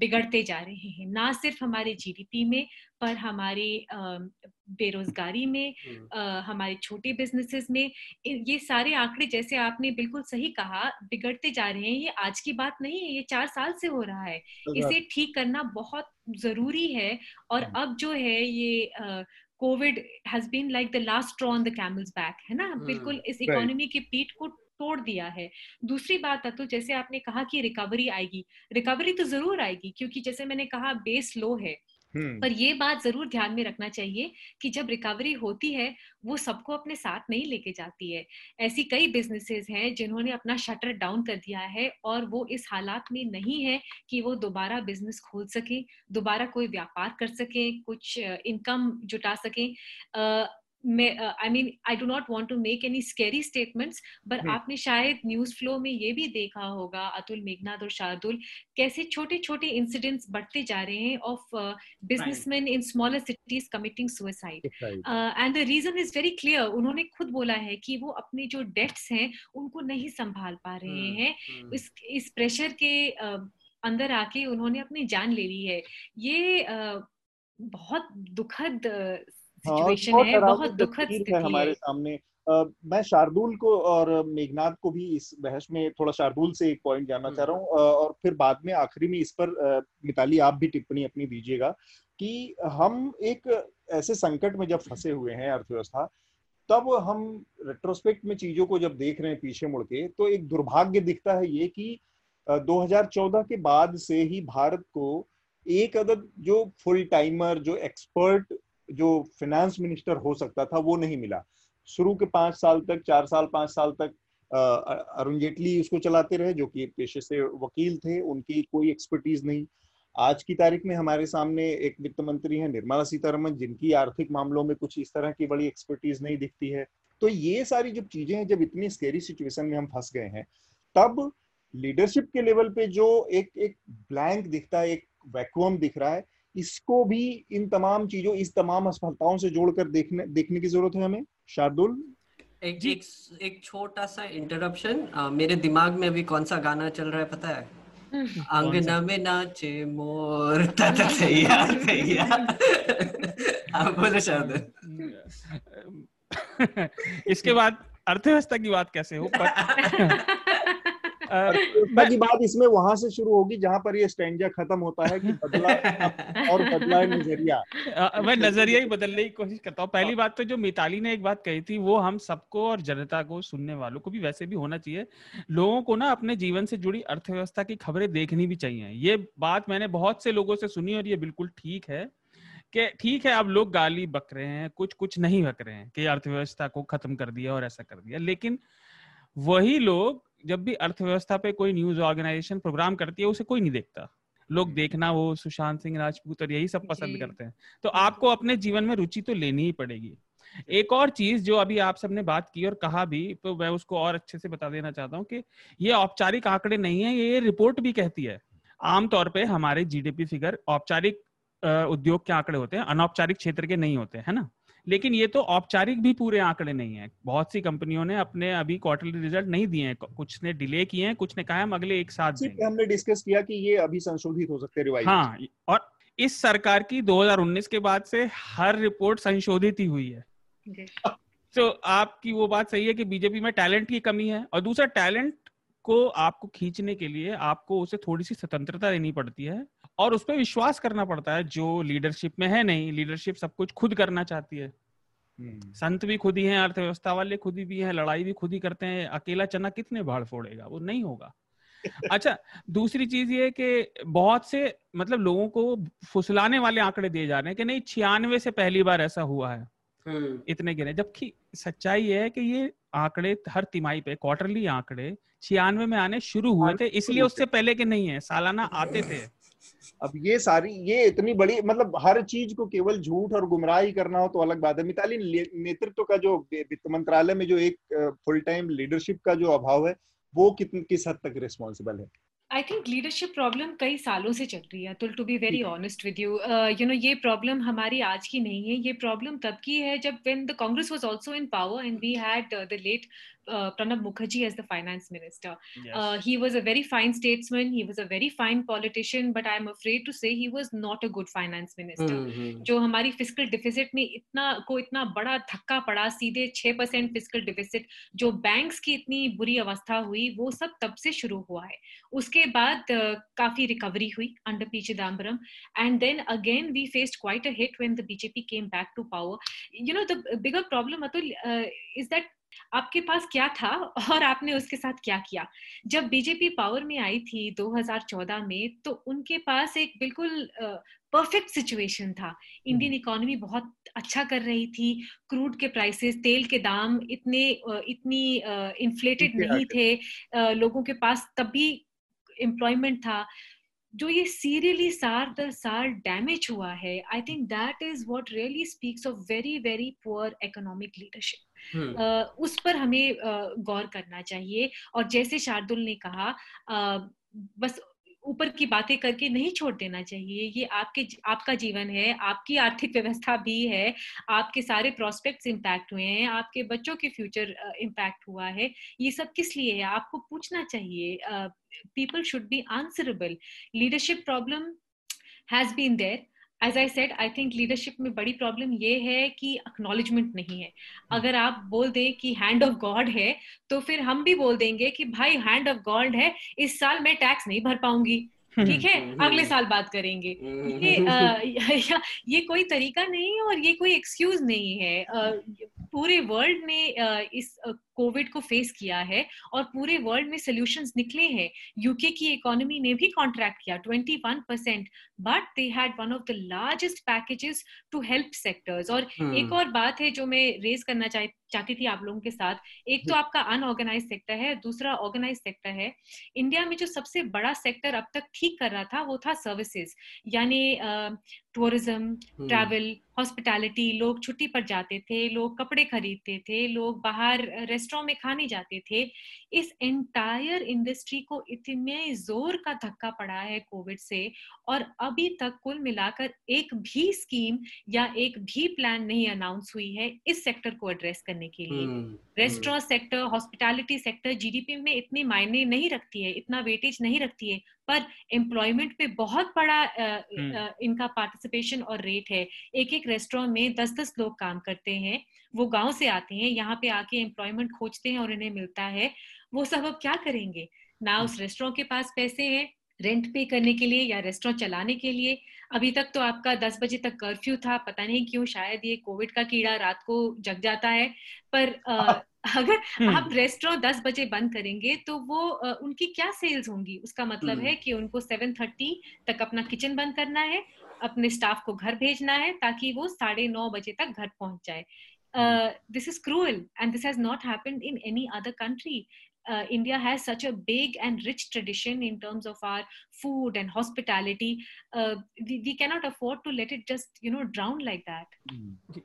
बिगड़ते जा रहे हैं, ना सिर्फ हमारे जीडीपी में पर हमारी बेरोजगारी में, हमारे छोटे बिजनेसेस में। ये सारे आंकड़े, जैसे आपने बिल्कुल सही कहा, बिगड़ते जा रहे हैं। ये आज की बात नहीं है, ये 4 साल से हो रहा है, इसे ठीक करना बहुत जरूरी है। और अब जो है ये Covid has been like the last straw on the camel's back, है ना, बिल्कुल इस इकोनॉमी की पीठ को तोड़ दिया है। दूसरी बात अतुल, जैसे आपने कहा कि रिकवरी आएगी, रिकवरी तो जरूर आएगी क्योंकि जैसे मैंने कहा बेस लो है, पर ये बात जरूर ध्यान में रखना चाहिए कि जब रिकवरी होती है वो सबको अपने साथ नहीं लेके जाती है। ऐसी कई बिजनेसेस हैं जिन्होंने अपना शटर डाउन कर दिया है और वो इस हालात में नहीं है कि वो दोबारा बिजनेस खोल सकें, दोबारा कोई व्यापार कर सकें, कुछ इनकम जुटा सकें। I do not want to make any scary statements, but आपने शायद न्यूज फ्लो में ये भी देखा होगा अतुल, मेघनाद और शार्दुल, कैसे छोटे छोटे इंसिडेंट्स बढ़ते जा रहे हैं of businessmen in smaller cities committing suicide, and the reason is very clear. उन्होंने खुद बोला है कि वो अपने जो डेट्स हैं उनको नहीं संभाल पा रहे हैं, इस प्रेशर के अंदर आके उन्होंने अपनी जान ले ली है। ये बहुत दुखद है, बहुत दुखद है हमारे सामने। मैं शार्दुल को और मेघनाद को भी इस बहस में थोड़ा शार्दुल से एक पॉइंट जानना चाह रहा हूँ, और फिर बाद में आखिरी में इस पर मिताली आप भी टिप्पणी अपनी दीजिएगा कि हम एक ऐसे संकट में जब फंसे हुए हैं अर्थव्यवस्था, तब हम रेट्रोस्पेक्ट में चीजों को जब देख रहे हैं पीछे मुड़ के, तो एक दुर्भाग्य दिखता है ये कि 2014 के बाद से ही भारत को एक अदद जो फुल टाइमर, जो एक्सपर्ट, जो फाइनेंस मिनिस्टर हो सकता था वो नहीं मिला। शुरू के 5 साल तक, 4 साल 5 साल तक अरुण जेटली उसको चलाते रहे, जो कि पेशे से वकील थे, उनकी कोई एक्सपर्टीज नहीं। आज की तारीख में हमारे सामने एक वित्त मंत्री हैं निर्मला सीतारमण, जिनकी आर्थिक मामलों में कुछ इस तरह की बड़ी एक्सपर्टीज नहीं दिखती है। तो ये सारी जो चीजें हैं, जब इतनी स्केरी सिचुएशन में हम फंस गए हैं, तब लीडरशिप के लेवल पे जो एक ब्लैंक दिखता है, एक वैक्यूम दिख रहा है, इसको भी इन तमाम चीजों, इस तमाम असफलताओं से जोड़कर देखने की जरूरत है हमें। शार्दुल, एक छोटा सा इंटरप्शन, मेरे दिमाग में अभी कौन सा गाना चल रहा है पता है? आंगना में नाचे मोर आप बोलो शार्दुल। इसके बाद अर्थव्यवस्था की बात कैसे हो? की बात इसमें वहां से शुरू होगी जहां पर ये स्टैंजा खत्म होता है कि बदला नजरिया। मैं नजरिया ही बदलने की कोशिश करता हूँ। पहली बात तो जो मिताली ने एक बात कही थी वो हम सबको और जनता को, सुनने वालों को भी वैसे भी होना चाहिए। लोगों को ना अपने जीवन से जुड़ी अर्थव्यवस्था की खबरें देखनी भी चाहिए। ये बात मैंने बहुत से लोगों से सुनी और ये बिल्कुल ठीक है कि ठीक है आप लोग गाली बक रहे हैं, कुछ नहीं बक रहे हैं कि अर्थव्यवस्था को खत्म कर दिया और ऐसा कर दिया, लेकिन वही लोग जब भी अर्थव्यवस्था पे कोई न्यूज ऑर्गेनाइजेशन प्रोग्राम करती है उसे कोई नहीं देखता। लोग देखना वो सुशांत सिंह राजपूत और यही सब पसंद करते हैं। तो आपको अपने जीवन में रुचि तो लेनी ही पड़ेगी। एक और चीज जो अभी आप सबने बात की और कहा भी, तो मैं उसको और अच्छे से बता देना चाहता हूं कि ये औपचारिक आंकड़े नहीं है, ये रिपोर्ट भी कहती है। आमतौर पे हमारे जीडीपी फिगर औपचारिक उद्योग के आंकड़े होते हैं, अनौपचारिक क्षेत्र के नहीं होते, है ना। लेकिन ये तो औपचारिक भी पूरे आंकड़े नहीं है। बहुत सी कंपनियों ने अपने अभी क्वार्टरली रिजल्ट नहीं दिए हैं, कुछ ने डिले किए हैं, कुछ ने कहा हम अगले एक साथ देंगे। हमने डिस्कस किया कि ये अभी संशोधित हो सकते हैं, रिवाइज। हाँ, और इस सरकार की 2019 के बाद से हर रिपोर्ट संशोधित ही हुई है। तो आपकी वो बात सही है कि बीजेपी में टैलेंट की कमी है, और दूसरा टैलेंट को आपको खींचने के लिए आपको उसे थोड़ी सी स्वतंत्रता देनी पड़ती है और उस पर विश्वास करना पड़ता है जो लीडरशिप में है। नहीं, लीडरशिप सब कुछ खुद करना चाहती है। संत भी खुद ही हैं, अर्थव्यवस्था वाले खुद ही भी हैं, लड़ाई भी खुद ही करते हैं। अकेला चना कितने भाड़ फोड़ेगा, वो नहीं होगा। अच्छा, दूसरी चीज ये कि बहुत से मतलब लोगों को फुसलाने वाले आंकड़े दिए जा रहे हैं कि नहीं 96 से पहली बार ऐसा हुआ है, इतने गिरे, जबकि सच्चाई ये है कि ये आंकड़े हर तिमाही पे क्वार्टरली आंकड़े 96 में आने शुरू हुए थे, इसलिए उससे पहले के नहीं है, सालाना आते थे। अब ये सारी ये इतनी बड़ी मतलब हर चीज को केवल झूठ और गुमराही करना हो तो अलग बात है। मिताली, नेतृत्व का जो वित्त मंत्रालय में जो एक फुल टाइम लीडरशिप का जो अभाव है वो किस हद तक रिस्पॉन्सिबल है? आई थिंक लीडरशिप प्रॉब्लम कई सालों से चल रही है, to be very honest with you. You know, ये प्रॉब्लम हमारी आज की नहीं है। ये प्रॉब्लम तब की है जब when the Congress was also in power and we had the late Pranab Mukherjee as the finance minister. Yes. He was a very fine statesman. He was a very fine politician, but I am afraid to say he was not a good finance minister. जो हमारी fiscal deficit में इतना बड़ा धक्का पड़ा, सीधे 6% fiscal deficit, जो banks की इतनी बुरी अवस्था हुई, वो सब तब से शुरू हुआ है। उसके बाद काफी recovery हुई under P Chidambaram, and then again we faced quite a hit when the BJP came back to power. You know, the bigger problem, Atul, is that आपके पास क्या था और आपने उसके साथ क्या किया। जब बीजेपी पावर में आई थी 2014 में, तो उनके पास एक बिल्कुल परफेक्ट सिचुएशन था। इंडियन इकोनॉमी बहुत अच्छा कर रही थी, क्रूड के प्राइसेस, तेल के दाम इतनी इन्फ्लेटेड नहीं थे, लोगों के पास तब भी एम्प्लॉयमेंट था। जो ये सीरियली साल दर साल डैमेज हुआ है, I think that is what really speaks of very very poor economic leadership. उस पर हमें गौर करना चाहिए, और जैसे शार्दुल ने कहा बस ऊपर की बातें करके नहीं छोड़ देना चाहिए। ये आपका जीवन है, आपकी आर्थिक व्यवस्था भी है, आपके सारे प्रोस्पेक्ट्स इम्पैक्ट हुए हैं, आपके बच्चों के फ्यूचर इम्पैक्ट हुआ है। ये सब किस लिए है, आपको पूछना चाहिए। People should be answerable. Leadership problem has been there. As I said, I think leadership में बड़ी problem ये है कि acknowledgement नहीं है। अगर आप बोल दें कि hand of God है, तो फिर हम भी बोल देंगे कि भाई hand of God है, इस साल मैं टैक्स नहीं भर पाऊंगी, ठीक है, अगले साल बात करेंगे। ये कोई तरीका नहीं है और ये कोई एक्सक्यूज नहीं है। पूरे वर्ल्ड ने इस कोविड को फेस किया है और पूरे वर्ल्ड में सॉल्यूशंस निकले हैं। यूके की इकोनॉमी ने भी कॉन्ट्रैक्ट किया 21%, but they had one of the largest packages to help sectors. और एक और बात है जो मैं रेज करना चाहती थी आप लोगों के साथ। एक तो आपका अनऑर्गेनाइज सेक्टर है, दूसरा ऑर्गेनाइज सेक्टर है। इंडिया में जो सबसे बड़ा सेक्टर अब तक ठीक कर रहा था वो था सर्विसेज, यानी टूरिज्म, ट्रैवल, हॉस्पिटैलिटी। लोग छुट्टी पर जाते थे, लोग कपड़े खरीदते थे, लोग बाहर रेस्टोरेंट में खाने जाते थे। इस एंटायर इंडस्ट्री को इतने जोर का धक्का पड़ा है कोविड से, और अभी तक कुल मिलाकर एक भी स्कीम या एक भी प्लान नहीं अनाउंस हुई है इस सेक्टर को एड्रेस करने के लिए। Restaurant sector, hospitality sector GDP में इतने मायने नहीं रखती है, इतना वेटेज नहीं रखती है, पर एम्प्लॉयमेंट पे बहुत बड़ा इनका पार्टिसिपेशन और रेट है। एक एक रेस्टोरेंट में 10-10 लोग काम करते हैं। वो गांव से आते हैं, यहाँ पे आके एम्प्लॉयमेंट खोजते हैं और इन्हें मिलता है। वो सब अब क्या करेंगे ना, उस रेस्टोरेंट के पास पैसे हैं रेंट पे करने के लिए या रेस्टोरेंट चलाने के लिए। अभी तक तो आपका 10 बजे तक कर्फ्यू था, पता नहीं क्यों, शायद ये कोविड का कीड़ा रात को जग जाता है। पर अगर आप रेस्टोरेंट 10 बजे बंद करेंगे तो वो उनकी क्या सेल्स होंगी? उसका मतलब है कि उनको 7:30 तक अपना किचन बंद करना है, अपने स्टाफ को घर भेजना है ताकि वो 9:30 बजे तक घर पहुंच जाए। This is cruel and this has not happened in any other country. India has such a big and rich tradition in terms of our food and hospitality. We cannot afford to let it just, you know, drown like that.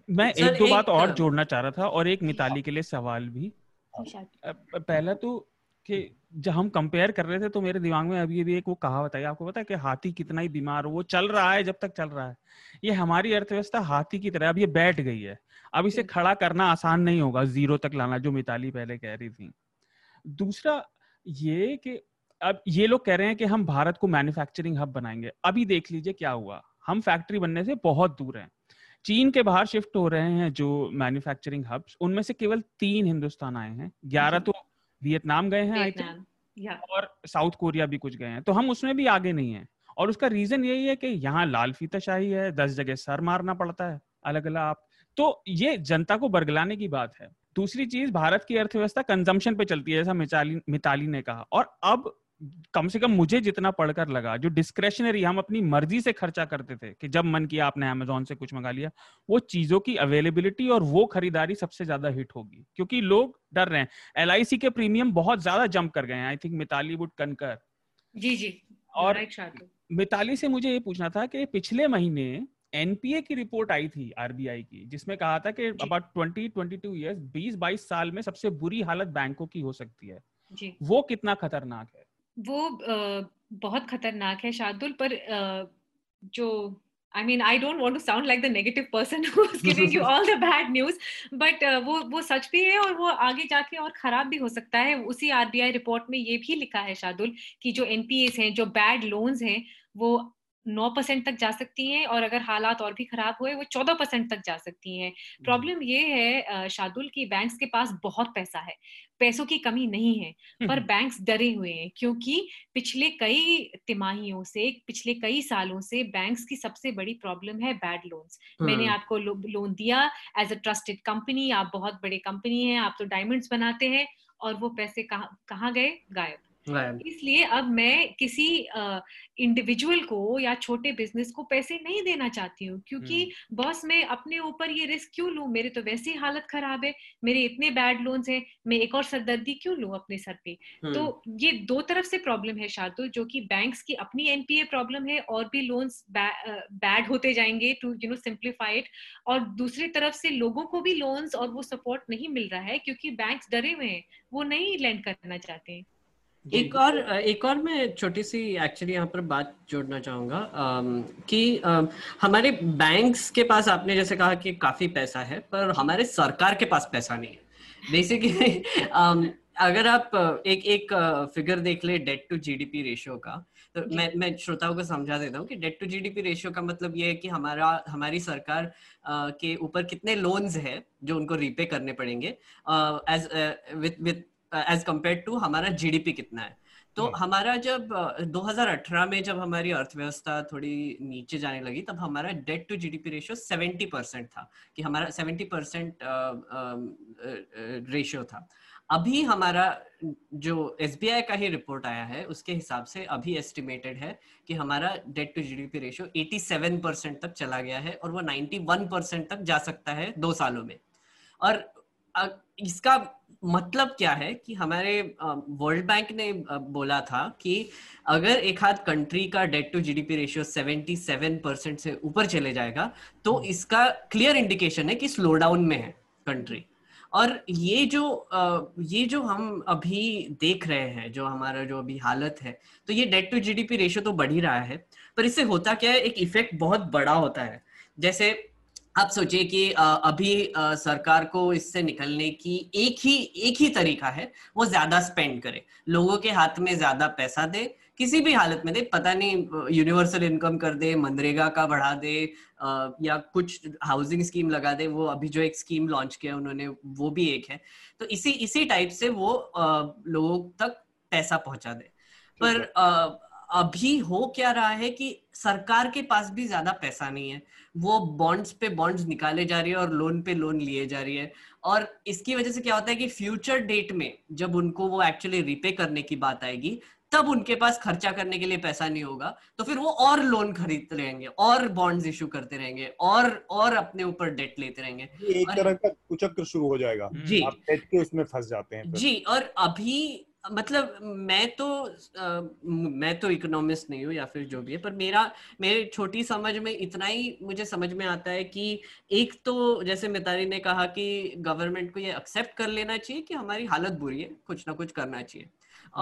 मैं एक दो बात और जोड़ना चाह रहा था और एक मिताली के लिए सवाल भी. पहला तो कि जब हम कंपेयर कर रहे थे तो मेरे दिमाग में अभी भी एक वो कहावत आई, आपको पता है कि हाथी कितना ही बीमार हो वो चल रहा है जब तक चल रहा है. ये हमारी अर्थव्यवस्था हाथी की तरह अब ये बैठ गई है, अब इसे खड़ा करना आसान नहीं होगा, जीरो तक लाना, जो मिताली पहले कह रही थी. दूसरा ये कि अब ये लोग कह रहे हैं कि हम भारत को मैन्युफैक्चरिंग हब बनाएंगे. अभी देख लीजिए क्या हुआ, हम फैक्ट्री बनने से बहुत दूर हैं. चीन के बाहर शिफ्ट हो रहे हैं जो मैन्युफैक्चरिंग हब्स, उनमें से केवल 3 हिंदुस्तान आए हैं, 11 तो वियतनाम गए हैं आई थिंक, और साउथ कोरिया भी कुछ गए हैं. तो हम उसमें भी आगे नहीं है और उसका रीजन यही है कि यहाँ लाल फीताशाही है, 10 जगह सर मारना पड़ता है अलग अलग. आप तो ये जनता को बरगलाने की बात है. दूसरी चीज, भारत की अर्थव्यवस्था कंजम्पशन पे चलती है जैसा मिताली ने कहा, और अब कम से कम मुझे जितना पढ़कर लगा जो डिस्क्रेशनरी हम अपनी मर्जी से खर्चा करते थे कि जब मन किया आपने अमेजोन से कुछ मंगा लिया, वो चीजों की अवेलेबिलिटी और वो खरीदारी सबसे ज्यादा हिट होगी क्योंकि लोग डर रहे हैं. LIC के प्रीमियम बहुत ज्यादा जंप कर गए हैं, I think Mitali would concur. जी जी. और मिताली से मुझे ये पूछना था कि पिछले महीने NPA की रिपोर्ट आई थी RBI की, जिसमें कहा था कि अबाउट 20-22 इयर्स 20-22 साल में सबसे बुरी हालत बैंकों की हो सकती है. जी. वो कितना खतरनाक है? वो बहुत खतरनाक है शार्दुल, पर जो I mean, I don't want to sound like the negative person who's giving you all the bad news, but वो सच भी है और वो आगे जाके और खराब भी हो सकता है. उसी RBI रिपोर्ट में ये भी लिखा है शार्दुल कि जो NPAs हैं, जो बैड लोन्स हैं, वो 9% तक जा सकती हैं और अगर हालात और भी खराब हुए वो 14% तक जा सकती हैं. प्रॉब्लम ये है शार्दुल कि बैंक्स के पास बहुत पैसा है, पैसों की कमी नहीं है, पर बैंक्स डरे हुए हैं क्योंकि पिछले कई तिमाहियों से, पिछले कई सालों से बैंक्स की सबसे बड़ी प्रॉब्लम है बैड लोन्स. मैंने आपको लोन दिया एज अ ट्रस्टेड कंपनी, आप बहुत बड़े कंपनी हैं, आप तो डायमंड्स बनाते हैं, और वो पैसे कहाँ गए? गायब. इसलिए अब मैं किसी इंडिविजुअल को या छोटे बिजनेस को पैसे नहीं देना चाहती हूँ क्योंकि बॉस मैं अपने ऊपर ये रिस्क क्यों लूँ, मेरे तो वैसे ही हालत खराब है, मेरे इतने बैड लोन्स हैं, मैं एक और सरदर्दी क्यों लूँ अपने सर पे. तो ये दो तरफ से प्रॉब्लम है शार्दुल, जो कि बैंक्स की अपनी NPA प्रॉब्लम है और भी लोन्स बैड होते जाएंगे to you know simplify it, और दूसरी तरफ से लोगों को भी लोन्स और वो सपोर्ट नहीं मिल रहा है क्योंकि बैंक्स डरे हुए हैं, वो नहीं लैंड करना चाहते हैं. एक और मैं छोटी सी एक्चुअली यहाँ पर बात जोड़ना चाहूँगा कि हमारे बैंक्स के पास आपने जैसे कहा कि काफ़ी पैसा है, पर हमारे सरकार के पास पैसा नहीं है. बेसिकली अगर आप एक फिगर देख ले डेट टू GDP रेशियो का, तो मैं श्रोताओं को समझा देता हूँ कि डेट टू GDP रेशियो का मतलब ये है कि हमारी सरकार के ऊपर कितने लोन्स है जो उनको रीपे करने पड़ेंगे as compared to हमारा GDP कितना है. तो हमारा जब 2018 में जब हमारी अर्थव्यवस्था थोड़ी नीचे जाने लगी तब हमारा डेट टू GDP रेशियो 70% था, कि हमारा 70% रेशियो था. अभी हमारा जो SBI का ही रिपोर्ट आया है उसके हिसाब से अभी एस्टिमेटेड है कि हमारा डेट टू GDP रेशियो 87% तक चला गया है और वो 91% तक जा सकता है 2 सालों में. और इसका मतलब क्या है कि हमारे वर्ल्ड बैंक ने बोला था कि अगर एक हाथ कंट्री का डेट टू GDP रेशियो 77% से ऊपर चले जाएगा तो इसका क्लियर इंडिकेशन है कि स्लो डाउन में है कंट्री. और ये जो हम अभी देख रहे हैं, जो हमारा जो अभी हालत है, तो ये डेट टू GDP रेशियो तो बढ़ ही रहा है, पर इससे होता क्या है, एक इफेक्ट बहुत बड़ा होता है. जैसे आप सोचिए कि अभी सरकार को इससे निकलने की एक ही तरीका है, वो ज्यादा स्पेंड करे, लोगों के हाथ में ज्यादा पैसा दे, किसी भी हालत में दे, पता नहीं यूनिवर्सल इनकम कर दे, मनरेगा का बढ़ा दे, या कुछ हाउसिंग स्कीम लगा दे. वो अभी जो एक स्कीम लॉन्च किया उन्होंने वो भी एक है. तो इसी टाइप से वो लोगों तक पैसा पहुंचा दे. पर अभी हो क्या रहा है कि सरकार के पास भी ज्यादा पैसा नहीं है, वो बॉन्ड्स पे बॉन्ड्स निकाले जा रही है और लोन पे लोन लिए जा रही है. और इसकी वजह से क्या होता है कि फ्यूचर डेट में जब उनको वो एक्चुअली रिपे करने की बात आएगी तब उनके पास खर्चा करने के लिए पैसा नहीं होगा, तो फिर वो और लोन खरीदते रहेंगे और बॉन्ड्स इशू करते रहेंगे और अपने ऊपर डेट लेते रहेंगे. एक तरह का कुचक्र शुरू हो जाएगा. जी, आप डेट के उसमें फंस जाते हैं. जी. और अभी मतलब मैं तो इकोनॉमिस्ट नहीं हूँ या फिर जो भी है, पर मेरे छोटी समझ में इतना ही मुझे समझ में आता है कि एक तो जैसे मिताली ने कहा कि गवर्नमेंट को ये एक्सेप्ट कर लेना चाहिए कि हमारी हालत बुरी है, कुछ ना कुछ करना चाहिए।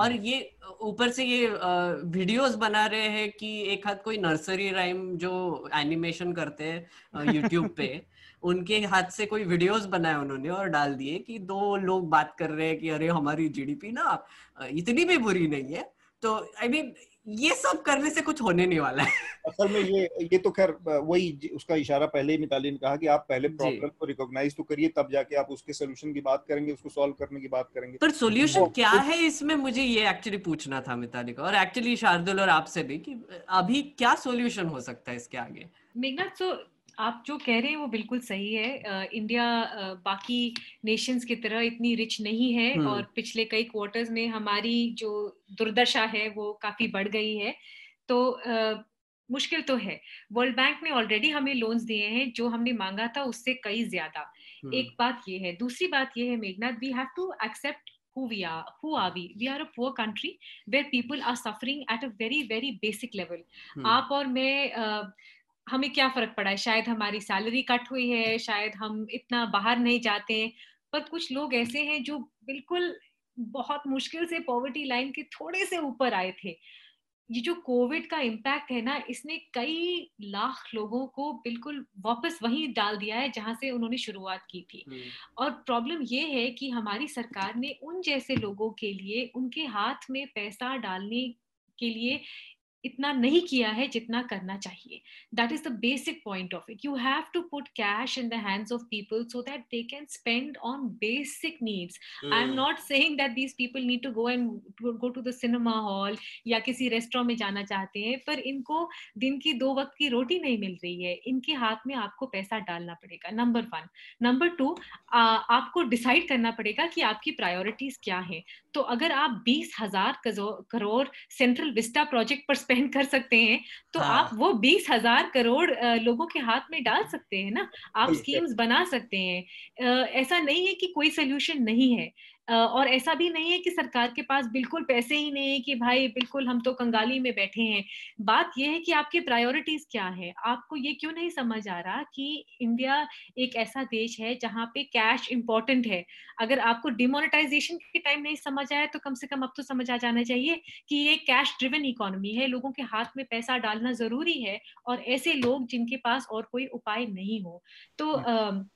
और ये ऊपर से ये वीडियोस बना रहे हैं कि एक हाथ कोई नर्सरी राइम जो एनिमेशन करते हैं यूट्यूब पे उनके हाथ से कोई वीडियोस बनाए उन्होंने और डाल दिए कि दो लोग बात कर रहे हैं कि अरे हमारी जीडीपी ना इतनी भी बुरी नहीं है। तो I mean, ये सब करने से कुछ होने नहीं वाला है असल में। ये तो खैर वही उसका इशारा पहले ही मिताली ने कहा कि आप पहले प्रॉब्लम को रिकॉग्नाइज तो करिए, तब जाके आप उसके सोल्यूशन की बात करेंगे, उसको सॉल्व करने की बात करेंगे। पर सोल्यूशन क्या है इसमें, मुझे ये एक्चुअली पूछना था मिताली को और एक्चुअली शार्दुल और आपसे भी कि अभी क्या सोल्यूशन हो सकता है इसके आगे। मेघनाद, सो आप जो कह रहे हैं वो बिल्कुल सही है। इंडिया बाकी नेशंस की तरह इतनी रिच नहीं है और पिछले कई क्वार्टर्स में हमारी जो दुर्दशा है वो काफी बढ़ गई है। तो मुश्किल तो है। वर्ल्ड बैंक ने ऑलरेडी हमें लोन्स दिए हैं जो हमने मांगा था उससे कई ज्यादा। एक बात ये है। दूसरी बात ये है Meghnad, we have to accept who are we? We are a poor country where people are suffering at a very very basic level. आप और मैं, हमें क्या फर्क पड़ा है? शायद हमारी सैलरी कट हुई है, शायद हम इतना बाहर नहीं जाते हैं, पर कुछ लोग ऐसे हैं जो बिल्कुल बहुत मुश्किल से पॉवर्टी लाइन के थोड़े से ऊपर आए थे। ये जो कोविड का इम्पैक्ट है ना, इसने कई लाख लोगों को बिल्कुल वापस वहीं डाल दिया है जहां से उन्होंने शुरुआत की थी। और प्रॉब्लम ये है कि हमारी सरकार ने उन जैसे लोगों के लिए उनके हाथ में पैसा डालने के लिए इतना नहीं किया है जितना करना चाहिए। That is the basic point of it. You have to put cash in the hands of people so that they can spend on basic needs. I am not saying that these people need to go to the cinema hall या किसी restaurant में जाना चाहते हैं, पर इनको दिन की 2 वक्त की रोटी नहीं मिल रही है। इनके हाथ में आपको पैसा डालना पड़ेगा, नंबर 1। नंबर 2, आपको डिसाइड करना पड़ेगा कि आपकी प्रायोरिटीज क्या है। तो अगर आप 20,000 करोड़ सेंट्रल विस्टा प्रोजेक्ट पर स्पेंड कर सकते हैं तो आप वो 20,000 करोड़ लोगों के हाथ में डाल सकते हैं ना। आप स्कीम्स बना सकते हैं। ऐसा नहीं है कि कोई सोल्यूशन नहीं है और ऐसा भी नहीं है कि सरकार के पास बिल्कुल पैसे ही नहीं है कि भाई बिल्कुल हम तो कंगाली में बैठे हैं। बात यह है कि आपके प्रायोरिटीज क्या है। आपको ये क्यों नहीं समझ आ रहा कि इंडिया एक ऐसा देश है जहाँ पे कैश इम्पोर्टेंट है। अगर आपको डिमोनेटाइजेशन के टाइम नहीं समझ आया तो कम से कम अब तो समझ आ जाना चाहिए कि ये कैश ड्रिवन इकोनॉमी है। लोगों के हाथ में पैसा डालना जरूरी है और ऐसे लोग जिनके पास और कोई उपाय नहीं हो। तो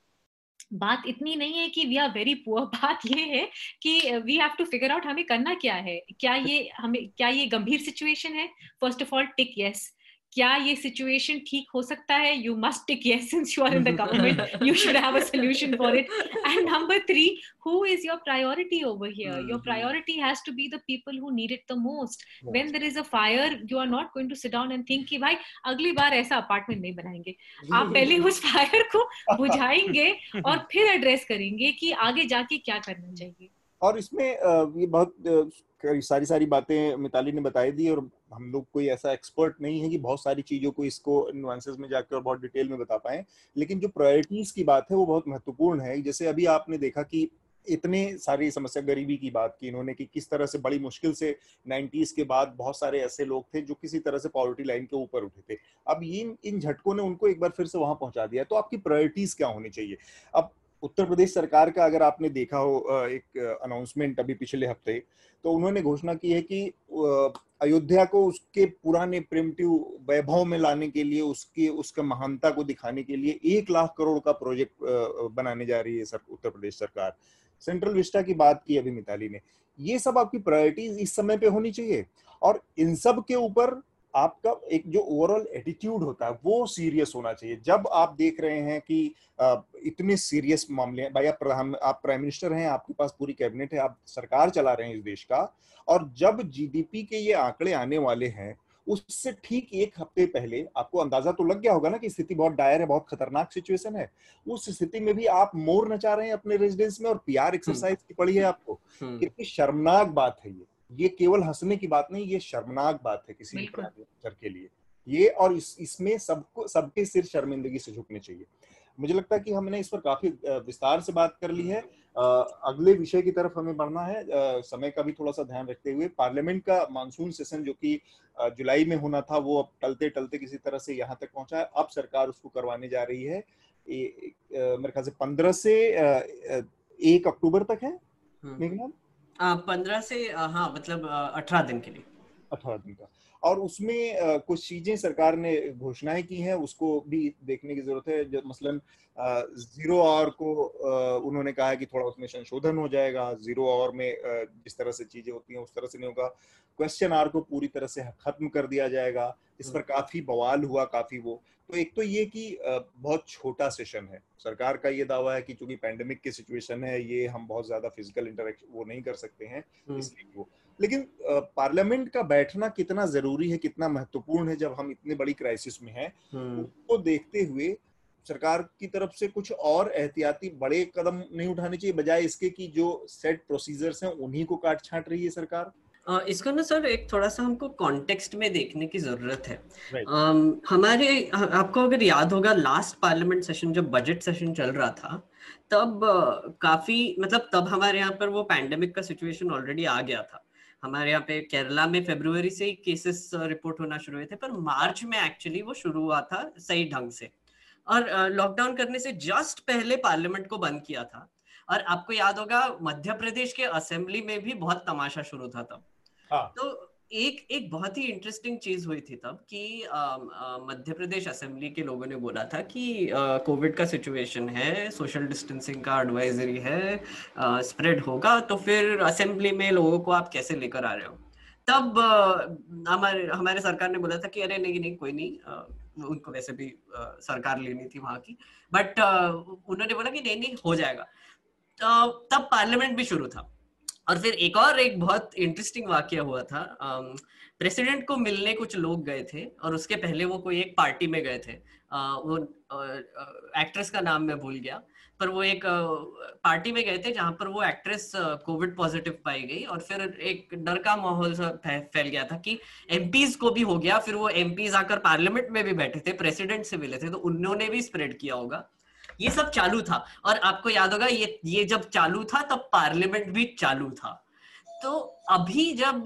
बात इतनी नहीं है कि वी आर वेरी पुअर। बात ये है कि we have to figure out हमें करना क्या है। क्या ये गंभीर सिचुएशन है? First of all tick yes. क्या ये सिचुएशन ठीक हो सकता है? You must tick yes since you are in the government. You should have a solution for it. And number 3, who is your priority over here? Your priority has to be the people who need it the most. When there is a fire, you are not going to sit down and think कि भाई अगली बार ऐसा apartment नहीं बनाएंगे। आप पहले उस fire को बुझाएंगे और फिर एड्रेस करेंगे कि आगे जाके क्या करना चाहिए। और इसमें ये बहुत सारी बातें मिताली ने बताई दी और हम लोग कोई ऐसा एक्सपर्ट नहीं है कि बहुत सारी चीज़ों को इसको नुआंसेस में जाकर और बहुत डिटेल में बता पाएं, लेकिन जो प्रायोरिटीज़ की बात है वो बहुत महत्वपूर्ण है। जैसे अभी आपने देखा कि इतने सारी समस्या, गरीबी की बात की इन्होंने कि किस तरह से बड़ी मुश्किल से 90s के बाद बहुत सारे ऐसे लोग थे जो किसी तरह से पॉवर्टी लाइन के ऊपर उठे थे। अब इन झटकों ने उनको एक बार फिर से वहाँ पहुँचा दिया। तो आपकी प्रायोरिटीज़ क्या होनी चाहिए? अब उत्तर प्रदेश सरकार का अगर आपने देखा हो एक अनाउंसमेंट अभी पिछले हफ्ते, तो उन्होंने घोषणा की है कि अयोध्या को उसके पुराने प्रिमिटिव वैभव में लाने के लिए, उसका महानता को दिखाने के लिए 1 लाख करोड़ का प्रोजेक्ट बनाने जा रही है उत्तर प्रदेश सरकार। सेंट्रल विस्टा की बात की अभी मिताली ने। ये सब आपकी प्रायोरिटीज इस समय पे होनी चाहिए और इन सब के ऊपर आपका एक जो ओवरऑल एटीट्यूड होता है वो सीरियस होना चाहिए। जब आप देख रहे हैं कि इतने सीरियस मामले हैं, भाई आप प्राइम मिनिस्टर हैं, आपके पास पूरी कैबिनेट है, आप सरकार चला रहे हैं इस देश का, और जब जीडीपी के ये आंकड़े आने वाले हैं उससे ठीक 1 हफ्ते पहले आपको अंदाजा तो लग गया होगा ना कि स्थिति बहुत डायर है, बहुत खतरनाक सिचुएशन है। उस स्थिति में भी आप मोर नचा रहे हैं अपने रेजिडेंस में और पीआर एक्सरसाइज की पड़ी है आपको। कितनी शर्मनाक बात है ये केवल हंसने की बात नहीं, ये शर्मनाक बात है किसी भी प्राइम मिनिस्टर के लिए। ये और इसमें सबको सबके सिर शर्मिंदगी से झुकने चाहिए। मुझे लगता है कि हमने इस पर काफी विस्तार से बात कर ली है। अगले विषय की तरफ हमें बढ़ना है, समय का भी थोड़ा सा ध्यान रखते हुए। पार्लियामेंट का मानसून सेशन जो कि जुलाई में होना था, वो अब टलते टलते किसी तरह से यहाँ तक पहुंचा है। अब सरकार उसको करवाने जा रही है मेरे ख्याल से 15 से 1 अक्टूबर तक है, मेघनाद 15 से हाँ मतलब 18 दिन के लिए, 18 दिन का। और उसमें कुछ चीजें सरकार ने घोषणाएं की हैं, उसको भी देखने की जरूरत है। जो मसलन 0 आवर को उन्होंने कहा है कि थोड़ा उसमें संशोधन हो जाएगा। 0 आवर में जिस तरह से चीजें होती हैं उस तरह से नहीं होगा। क्वेश्चन आवर को पूरी तरह से खत्म कर दिया जाएगा। इस पर काफी बवाल हुआ, काफी वो। तो एक तो ये कि बहुत छोटा सेशन है। सरकार का ये दावा है कि चूंकि पैंडेमिक की सिचुएशन है, ये हम बहुत ज्यादा फिजिकल इंटरेक्शन वो नहीं कर सकते हैं, इसलिए वो। लेकिन पार्लियामेंट का बैठना कितना जरूरी है, कितना महत्वपूर्ण है जब हम इतने बड़ी क्राइसिस में हैं, उसको देखते हुए सरकार की तरफ से कुछ और एहतियाती बड़े कदम नहीं उठाने चाहिए बजाय इसके कि जो सेट प्रोसीजर्स हैं उन्हीं को काट छांट रही है सरकार? इसको ना सर एक थोड़ा सा हमको कॉन्टेक्स्ट में देखने की जरूरत है। हमारे आपको अगर याद होगा, लास्ट पार्लियामेंट सेशन जब बजट सेशन चल रहा था तब काफी मतलब तब हमारे यहाँ पर वो पैंडेमिक का सिचुएशन ऑलरेडी आ गया था। हमारे यहाँ पे केरला में फरवरी से ही केसेस रिपोर्ट होना शुरू हुए थे, पर मार्च में एक्चुअली वो शुरू हुआ था सही ढंग से। और लॉकडाउन करने से जस्ट पहले पार्लियामेंट को बंद किया था। और आपको याद होगा मध्य प्रदेश के असेंबली में भी बहुत तमाशा शुरू था तब। तो एक बहुत ही इंटरेस्टिंग चीज हुई थी तब कि मध्य प्रदेश असेंबली के लोगों ने बोला था कि कोविड का सिचुएशन है, सोशल डिस्टेंसिंग का एडवाइजरी है, स्प्रेड होगा, तो फिर असेंबली में लोगों को आप कैसे लेकर आ रहे हो। तब हमारे सरकार ने बोला था कि अरे नहीं नहीं कोई नहीं, उनको वैसे भी सरकार लेनी थी वहां की, बट उन्होंने बोला कि नहीं नहीं हो जाएगा। तब पार्लियामेंट भी शुरू था। और फिर एक बहुत इंटरेस्टिंग वाकया हुआ था। प्रेसिडेंट को मिलने कुछ लोग गए थे और उसके पहले वो कोई एक पार्टी में गए थे। वो एक्ट्रेस का नाम मैं भूल गया, पर वो एक पार्टी में गए थे जहाँ पर वो एक्ट्रेस कोविड पॉजिटिव पाई गई। और फिर एक डर का माहौल फैल गया था कि एमपीज को भी हो गया। फिर वो एमपीज आकर पार्लियामेंट में भी बैठे थे, प्रेसिडेंट से मिले थे, तो उन्होंने भी स्प्रेड किया होगा। ये सब चालू था। और आपको याद होगा ये जब चालू था तब पार्लियामेंट भी चालू था। तो अभी जब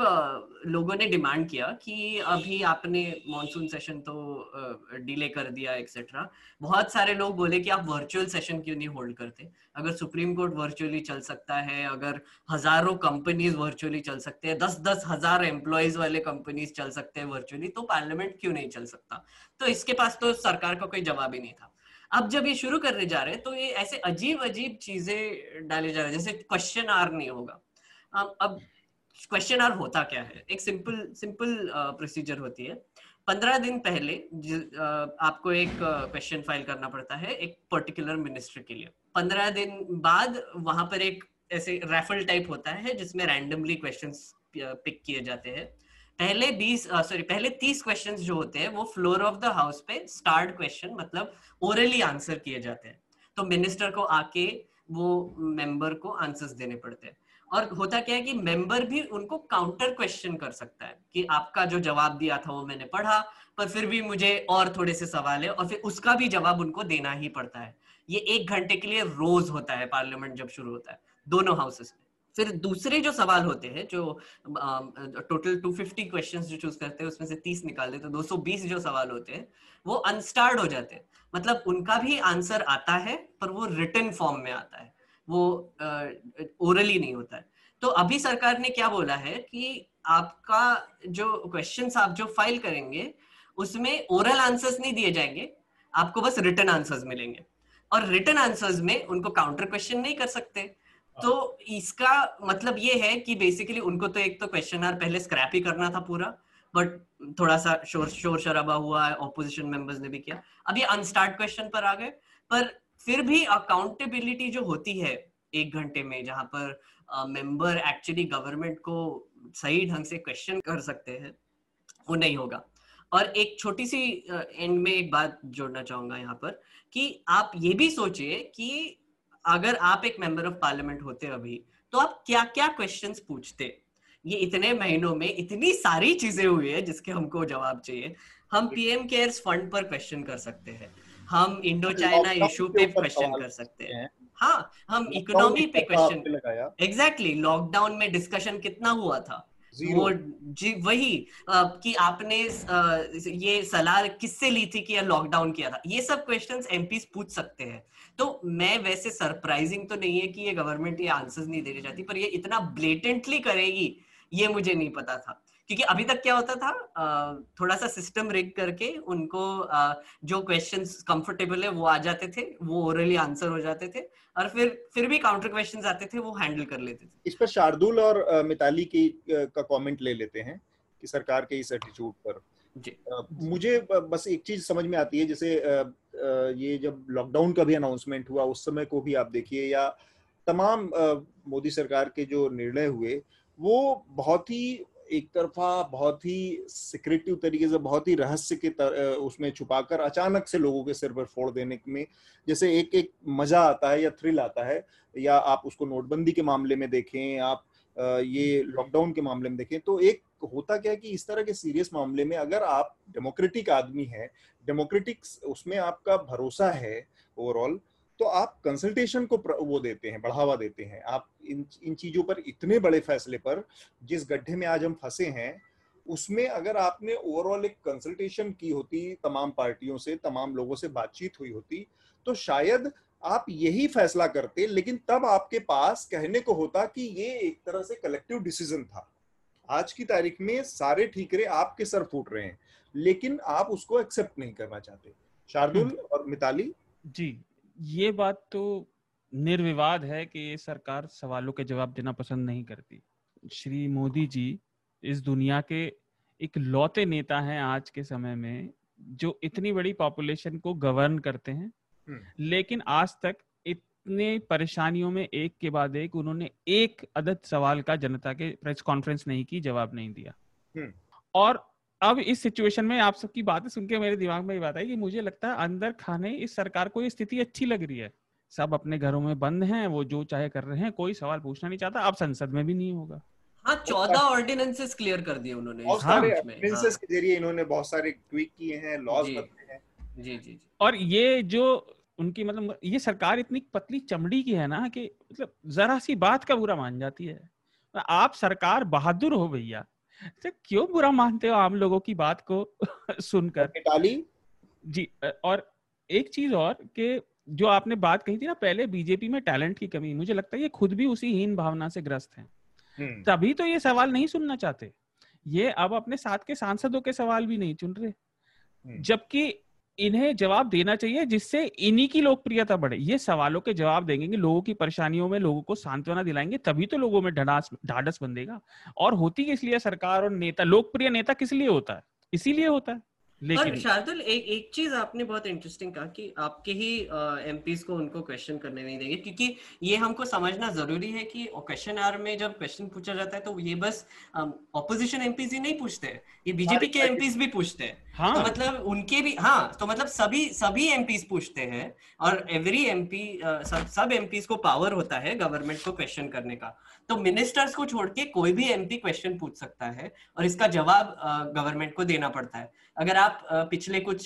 लोगों ने डिमांड किया कि अभी आपने मॉनसून सेशन तो डिले कर दिया एक्सेट्रा, बहुत सारे लोग बोले कि आप वर्चुअल सेशन क्यों नहीं होल्ड करते? अगर सुप्रीम कोर्ट वर्चुअली चल सकता है, अगर हजारों कंपनीज वर्चुअली चल सकते हैं, 10-10 हजार एम्प्लॉयज वाले कंपनीज चल सकते हैं वर्चुअली, तो पार्लियामेंट क्यों नहीं चल सकता? तो इसके पास तो सरकार का कोई जवाब ही नहीं था। अब जब ये शुरू करने जा रहे हैं तो ये ऐसे अजीब अजीब चीजें डाले जा रहे हैं, जैसे क्वेश्चन आवर नहीं होगा। अब क्वेश्चन आवर होता क्या है? एक सिंपल प्रोसीजर होती है। 15 दिन पहले आपको एक क्वेश्चन फाइल करना पड़ता है एक पर्टिकुलर मिनिस्ट्री के लिए। 15 दिन बाद वहां पर एक ऐसे रैफल टाइप होता है जिसमें रैंडमली क्वेश्चंस पिक किए जाते हैं। पहले 30 क्वेश्चंस जो होते हैं वो फ्लोर ऑफ द हाउस पे स्टार्ड क्वेश्चन मतलब ओरली आंसर किए जाते हैं। तो मिनिस्टर को आके वो मेंबर को आंसर्स देने पड़ते हैं। और होता क्या है कि मेंबर भी उनको काउंटर क्वेश्चन कर सकता है कि आपका जो जवाब दिया था वो मैंने पढ़ा, पर फिर भी मुझे और थोड़े से सवाल है, और फिर उसका भी जवाब उनको देना ही पड़ता है। ये 1 घंटे के लिए रोज होता है पार्लियामेंट जब शुरू होता है दोनों हाउसेस में। फिर दूसरे जो सवाल होते हैं जो टोटल 250 क्वेश्चंस जो चूज करते हैं उसमें से 30 निकाल देते हैं, 220 जो सवाल होते हैं वो अनस्टार्ड हो जाते हैं। मतलब उनका भी आंसर आता है पर वो रिटन फॉर्म में आता है, वो ओरली नहीं होता है। तो अभी सरकार ने क्या बोला है कि आपका जो क्वेश्चंस आप जो फाइल करेंगे उसमें ओरल आंसर्स नहीं दिए जाएंगे, आपको बस रिटन आंसर्स मिलेंगे। और रिटन आंसर्स में उनको काउंटर क्वेश्चन नहीं कर सकते। तो इसका मतलब ये है कि बेसिकली उनको तो एक तो क्वेश्चन आवर पहले स्क्रैप ही करना था पूरा, बट थोड़ा सा शोर शराबा हुआ, ऑपोजिशन मेंबर्स ने भी किया। अब ये अनस्टार्ट क्वेश्चन पर आ गए। पर फिर भी अकाउंटेबिलिटी जो होती है 1 घंटे में, जहां पर मेंबर एक्चुअली गवर्नमेंट को सही ढंग से क्वेश्चन कर सकते हैं, वो नहीं होगा। और एक छोटी सी एंड में एक बात जोड़ना चाहूंगा यहाँ पर कि आप ये भी सोचिए कि अगर आप एक मेंबर ऑफ पार्लियामेंट होते अभी तो आप क्या क्या क्वेश्चंस पूछते। ये इतने महीनों में इतनी सारी चीजें हुई है जिसके हमको जवाब चाहिए। हम पीएम केयर्स फंड पर क्वेश्चन कर सकते हैं, हम इंडो चाइना इशू पे क्वेश्चन कर सकते हैं, हाँ हम इकोनॉमी पे क्वेश्चन, एग्जैक्टली लॉकडाउन में डिस्कशन कितना हुआ था वो जी वही कि आपने ये सलाह किससे ली थी कि लॉकडाउन किया था, ये सब क्वेश्चंस एमपीस पूछ सकते हैं। तो मैं वैसे सरप्राइजिंग तो नहीं है कि ये गवर्नमेंट ये आंसर्स नहीं देना चाहती, पर ये इतना ब्लेटेंटली करेगी ये मुझे नहीं पता था, क्योंकि अभी तक क्या होता था थोड़ा सा सिस्टम रिग करके उनको जो क्वेश्चंस कंफर्टेबल है वो आ जाते थे, वो ओरली आंसर हो जाते थे और फिर भी काउंटर क्वेश्चंस आते थे वो हैंडल कर लेते थे। इस पर शार्दुल और मिताली का कमेंट ले लेते हैं कि सरकार के इस एटीट्यूड पर जी। मुझे बस एक चीज समझ में आती है, जैसे ये जब लॉकडाउन का भी अनाउंसमेंट हुआ उस समय को भी आप देखिए या तमाम मोदी सरकार के जो निर्णय हुए वो बहुत ही एक तरफा, बहुत ही सिक्रेटिव तरीके से, बहुत ही रहस्य के उसमें छुपाकर अचानक से लोगों के सिर पर फोड़ देने में जैसे एक एक मजा आता है या थ्रिल आता है, या आप उसको नोटबंदी के मामले में देखें, आप ये लॉकडाउन के मामले में देखें, तो एक होता क्या है कि इस तरह के सीरियस मामले में अगर आप डेमोक्रेटिक आदमी हैं, डेमोक्रेटिक उसमें आपका भरोसा है ओवरऑल, तो आप कंसल्टेशन को वो देते हैं, बढ़ावा देते हैं। आप इन चीजों पर, इतने बड़े फैसले पर जिस गड्ढे में आज हम फंसे हैं उसमें अगर आपने ओवरऑल एक कंसल्टेशन की होती, तमाम पार्टियों से, तमाम लोगों से बातचीत हुई होती, तो शायद आप यही फैसला करते, लेकिन तब आपके पास कहने को होता कि ये एक तरह से कलेक्टिव डिसीजन था। आज की तारीख में सारे ठीकरे आपके सर फूट रहे हैं, लेकिन आप उसको एक्सेप्ट नहीं करना चाहते। शार्दुल और मिताली जी, ये बात तो निर्विवाद है कि ये सरकार सवालों के जवाब देना पसंद नहीं करती। श्री मोदी जी इस दुनिया के इकलौते नेता हैं आज के समय में जो इतनी बड़ी पॉपुलेशन को गवर्न करते हैं, लेकिन आज तक इतने परेशानियों में एक के बाद एक उन्होंने एक अदद सवाल का जनता के प्रेस कॉन्फ्रेंस नहीं की, जवाब नहीं दिया। और अब इस सिचुएशन में आप सबकी बातें सुन के मेरे दिमाग में ये बात आई कि मुझे लगता है अंदर खाने इस सरकार को ये स्थिति अच्छी लग रही है, सब अपने घरों में बंद हैं, वो जो चाहे कर रहे हैं, कोई सवाल पूछना नहीं चाहता, अब संसद में भी नहीं होगा। हाँ, 14 ऑर्डिनेंसेस क्लियर कर दिए उन्होंने, और सारे ऑर्डिनेंसेस के जरिए इन्होंने बहुत सारे ट्वीट किए हैं, लॉज बदले हैं जी जी। और ये जो उनकी मतलब ये सरकार इतनी पतली चमड़ी की है ना कि मतलब जरा सी बात का बुरा मान जाती है। आप सरकार बहादुर हो भैया, तो क्यों बुरा मानते हो आप लोगों की बात को सुनकर जी। और एक चीज और कि जो आपने बात कही थी ना पहले, बीजेपी में टैलेंट की कमी, मुझे लगता है ये खुद भी उसी हीन भावना से ग्रस्त हैं, तभी तो ये सवाल नहीं सुनना चाहते। ये अब अपने साथ के सांसदों के सवाल भी नहीं चुन रहे, जबकि इन्हें जवाब देना चाहिए जिससे इन्हीं की लोकप्रियता बढ़े। ये सवालों के जवाब देंगे, लोगों की परेशानियों में लोगों को सांत्वना दिलाएंगे, तभी तो लोगों में ढाढ़स बंधेगा। और होती किस लिए सरकार और नेता, लोकप्रिय नेता किस लिए होता है? इसीलिए होता है। लेकिन शार्दुल एक चीज आपने बहुत इंटरेस्टिंग कहा कि आपके ही एमपीज को उनको क्वेश्चन करने नहीं देंगे, क्योंकि ये हमको समझना जरूरी है कि क्वेश्चन आवर में जब क्वेश्चन पूछा जाता है तो ये बस ऑपोजिशन एमपीज ही नहीं पूछते हैं, ये बीजेपी के एमपीज भी पूछते हैं। हाँ। तो मतलब उनके भी, हाँ तो मतलब सभी एमपीज पूछते हैं और एवरी एमपी सब एमपीज को पावर होता है गवर्नमेंट को क्वेश्चन करने का। तो मिनिस्टर्स को छोड़ के कोई भी एमपी क्वेश्चन पूछ सकता है और इसका जवाब गवर्नमेंट को देना पड़ता है। अगर आप पिछले कुछ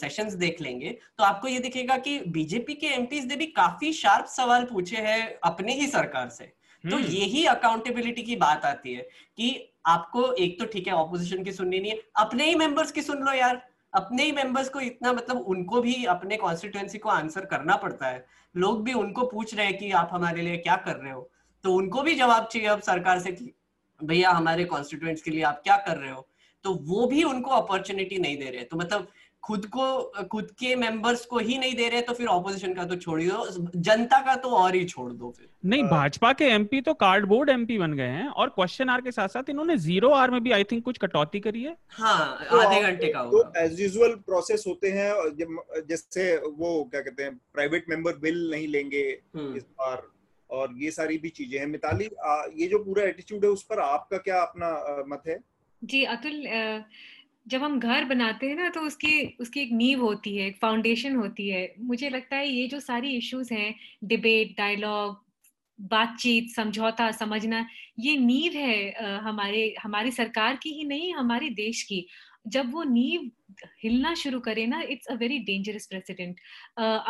सेशंस देख लेंगे तो आपको ये दिखेगा कि बीजेपी के एमपीज ने भी काफी शार्प सवाल पूछे हैं अपने ही सरकार से। तो यही अकाउंटेबिलिटी की बात आती है कि आपको एक तो ठीक है ऑपोजिशन की सुननी नहीं है, अपने ही मेंबर्स की सुन लो यार, अपने ही मेंबर्स को इतना मतलब उनको भी अपने कॉन्स्टिट्यूएंसी को आंसर करना पड़ता है, लोग भी उनको पूछ रहे हैं कि आप हमारे लिए क्या कर रहे हो, तो उनको भी जवाब चाहिए अब सरकार से कि भैया हमारे कॉन्स्टिट्यूएंट्स के लिए आप क्या कर रहे हो, तो वो भी उनको अपॉर्चुनिटी नहीं दे रहे। तो मतलब खुद के मेंबर्स को ही नहीं दे रहे, तो फिर ऑपोजिशन का तो छोड़ ही दो, जनता का तो और ही छोड़ दो फिर। नहीं, भाजपा के एमपी तो कार्डबोर्ड एमपी बन गए हैं और क्वेश्चन आर के साथ साथ इन्होंने जीरो आर में भी आई थिंक कुछ कटौती करी है। हाँ, तो आधे घंटे का होगा। तो एज यूजुअल प्रोसेस होते हैं, जैसे वो क्या कहते हैं प्राइवेट मेंबर बिल नहीं लेंगे इस बार, और ये सारी भी चीजें हैं। मिताली, ये जो पूरा एटीट्यूड है उस पर आपका क्या अपना मत है? जी अतुल, जब हम घर बनाते हैं ना तो उसकी एक नींव होती है, एक फाउंडेशन होती है। मुझे लगता है ये जो सारी इश्यूज हैं, डिबेट, डायलॉग, बातचीत, समझौता, समझना, ये नींव है हमारे हमारी सरकार की ही नहीं, हमारे देश की। जब वो नींव हिलना शुरू करे ना, it's a very dangerous president.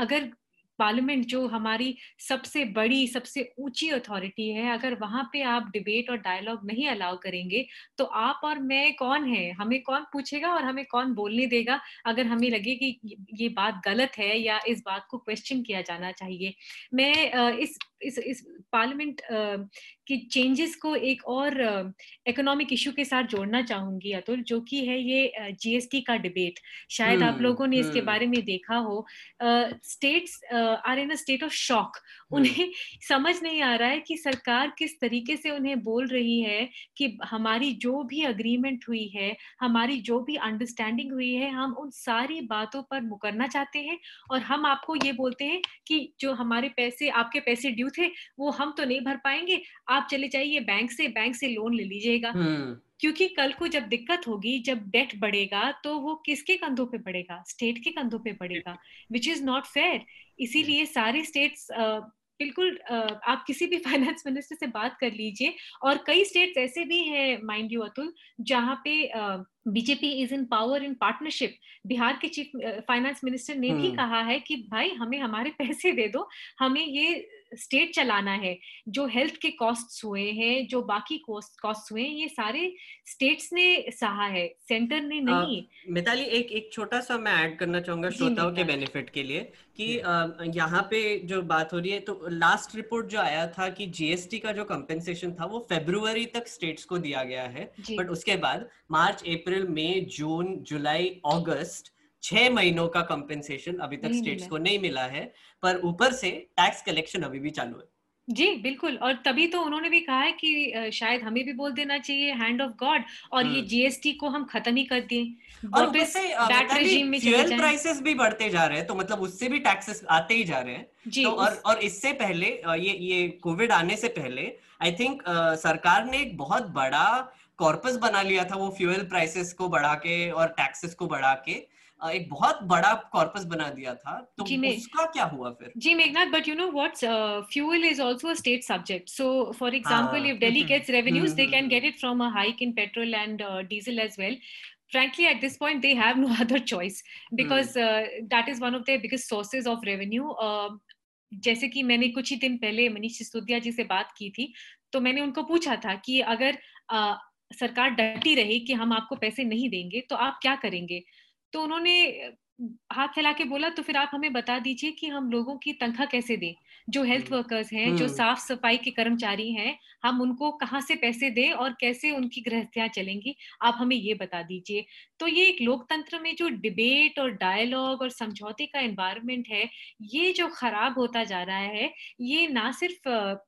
अगर पार्लियामेंट, जो हमारी सबसे बड़ी सबसे ऊंची अथॉरिटी है, अगर वहां पे आप डिबेट और डायलॉग नहीं अलाउ करेंगे तो आप और मैं कौन है, हमें कौन पूछेगा और हमें कौन बोलने देगा अगर हमें लगे कि ये बात गलत है या इस बात को क्वेश्चन किया जाना चाहिए। मैं इस पार्लियामेंट की चेंजेस को एक और इकोनॉमिक इशू के साथ जोड़ना चाहूंगी अतुल, जो कि है ये जीएसटी का डिबेट। शायद आप लोगों ने इसके बारे में देखा हो, states are in a state of shock. उन्हें समझ नहीं आ रहा है कि सरकार किस तरीके से उन्हें बोल रही है कि हमारी जो भी अग्रीमेंट हुई है, हमारी जो भी अंडरस्टैंडिंग हुई है, हम उन सारी बातों पर मुकरना चाहते हैं और हम आपको ये बोलते हैं कि जो हमारे पैसे, आपके पैसे ड्यू थे वो हम तो नहीं भर पाएंगे, आप चले जाइए बैंक से लोन ले लीजिएगा। क्योंकि कल को जब दिक्कत होगी, जब डेट बढ़ेगा, तो वो किसके कंधों पे बढ़ेगा? स्टेट के कंधों पे बढ़ेगा, विच इज नॉट फेयर। इसीलिए सारे स्टेट्स बिल्कुल, आप किसी भी फाइनेंस मिनिस्टर से बात कर लीजिए, और कई स्टेट्स ऐसे भी हैं माइंड यू अतुल जहाँ पे BJP is in power in partnership. Bihar के चीफ फाइनेंस मिनिस्टर ने भी कहा है कि भाई हमें हमारे पैसे दे दो, हमें ये स्टेट चलाना है। जो हेल्थ के कॉस्ट्स हुए हैं, जो बाकी कॉस्ट्स हुए हैं, ये सारे स्टेट्स ने सहा है, सेंटर ने नहीं। मिताली, एक छोटा सा मैं ऐड करना चाहूंगा श्रोताओं के बेनिफिट के लिए कि यहाँ पे जो बात हो रही है, तो लास्ट रिपोर्ट जो आया था कि जीएसटी का जो कंपेंसेशन था वो फरवरी तक स्टेट्स को दिया गया है, बट उसके बाद मार्च, अप्रैल, मई, जून, जुलाई, अगस्त, 6 महीनों का कंपेंसेशन अभी तक स्टेट्स को नहीं मिला है, पर ऊपर से टैक्स कलेक्शन अभी भी चालू है। जी बिल्कुल, और तभी तो उन्होंने भी कहा है कि शायद हमें भी बोल देना चाहिए हैंड ऑफ गॉड, और ये जीएसटी को हम खत्म ही कर दें। और वैसे फ्यूल प्राइसेस भी बढ़ते जा रहे हैं, तो मतलब उससे भी टैक्सेस आते ही जा रहे हैं। तो और इससे पहले ये कोविड आने से पहले आई थिंक सरकार ने एक बहुत बड़ा कॉर्पस बना लिया था, वो फ्यूल प्राइसेस को बढ़ा के और टैक्सेस को बढ़ा के एक बहुत बड़ा कॉर्पस बना दिया था। तो उसका क्या हुआ फिर? जी Meghnad, but you know what's, fuel is also a state subject. So for example, if Delhi gets revenues, they can get it from a hike in petrol and diesel as well. Frankly, at this point, they have no other choice because that is one of their biggest sources of revenue. जैसे कि मैंने कुछ ही दिन पहले मनीष सिसोदिया जी से बात की थी, तो मैंने उनको पूछा था कि अगर सरकार डटी रही कि हम आपको पैसे नहीं देंगे तो आप क्या करेंगे, तो उन्होंने हाथ फैला के बोला तो फिर आप हमें बता दीजिए कि हम लोगों की तनख्वाह कैसे दें, जो हेल्थ वर्कर्स हैं, जो साफ सफाई के कर्मचारी हैं, हम उनको कहाँ से पैसे दें और कैसे उनकी गृहस्थियां चलेंगी, आप हमें ये बता दीजिए। तो ये एक लोकतंत्र में जो डिबेट और डायलॉग और समझौते का एनवायरनमेंट है, ये जो खराब होता जा रहा है, ये ना सिर्फ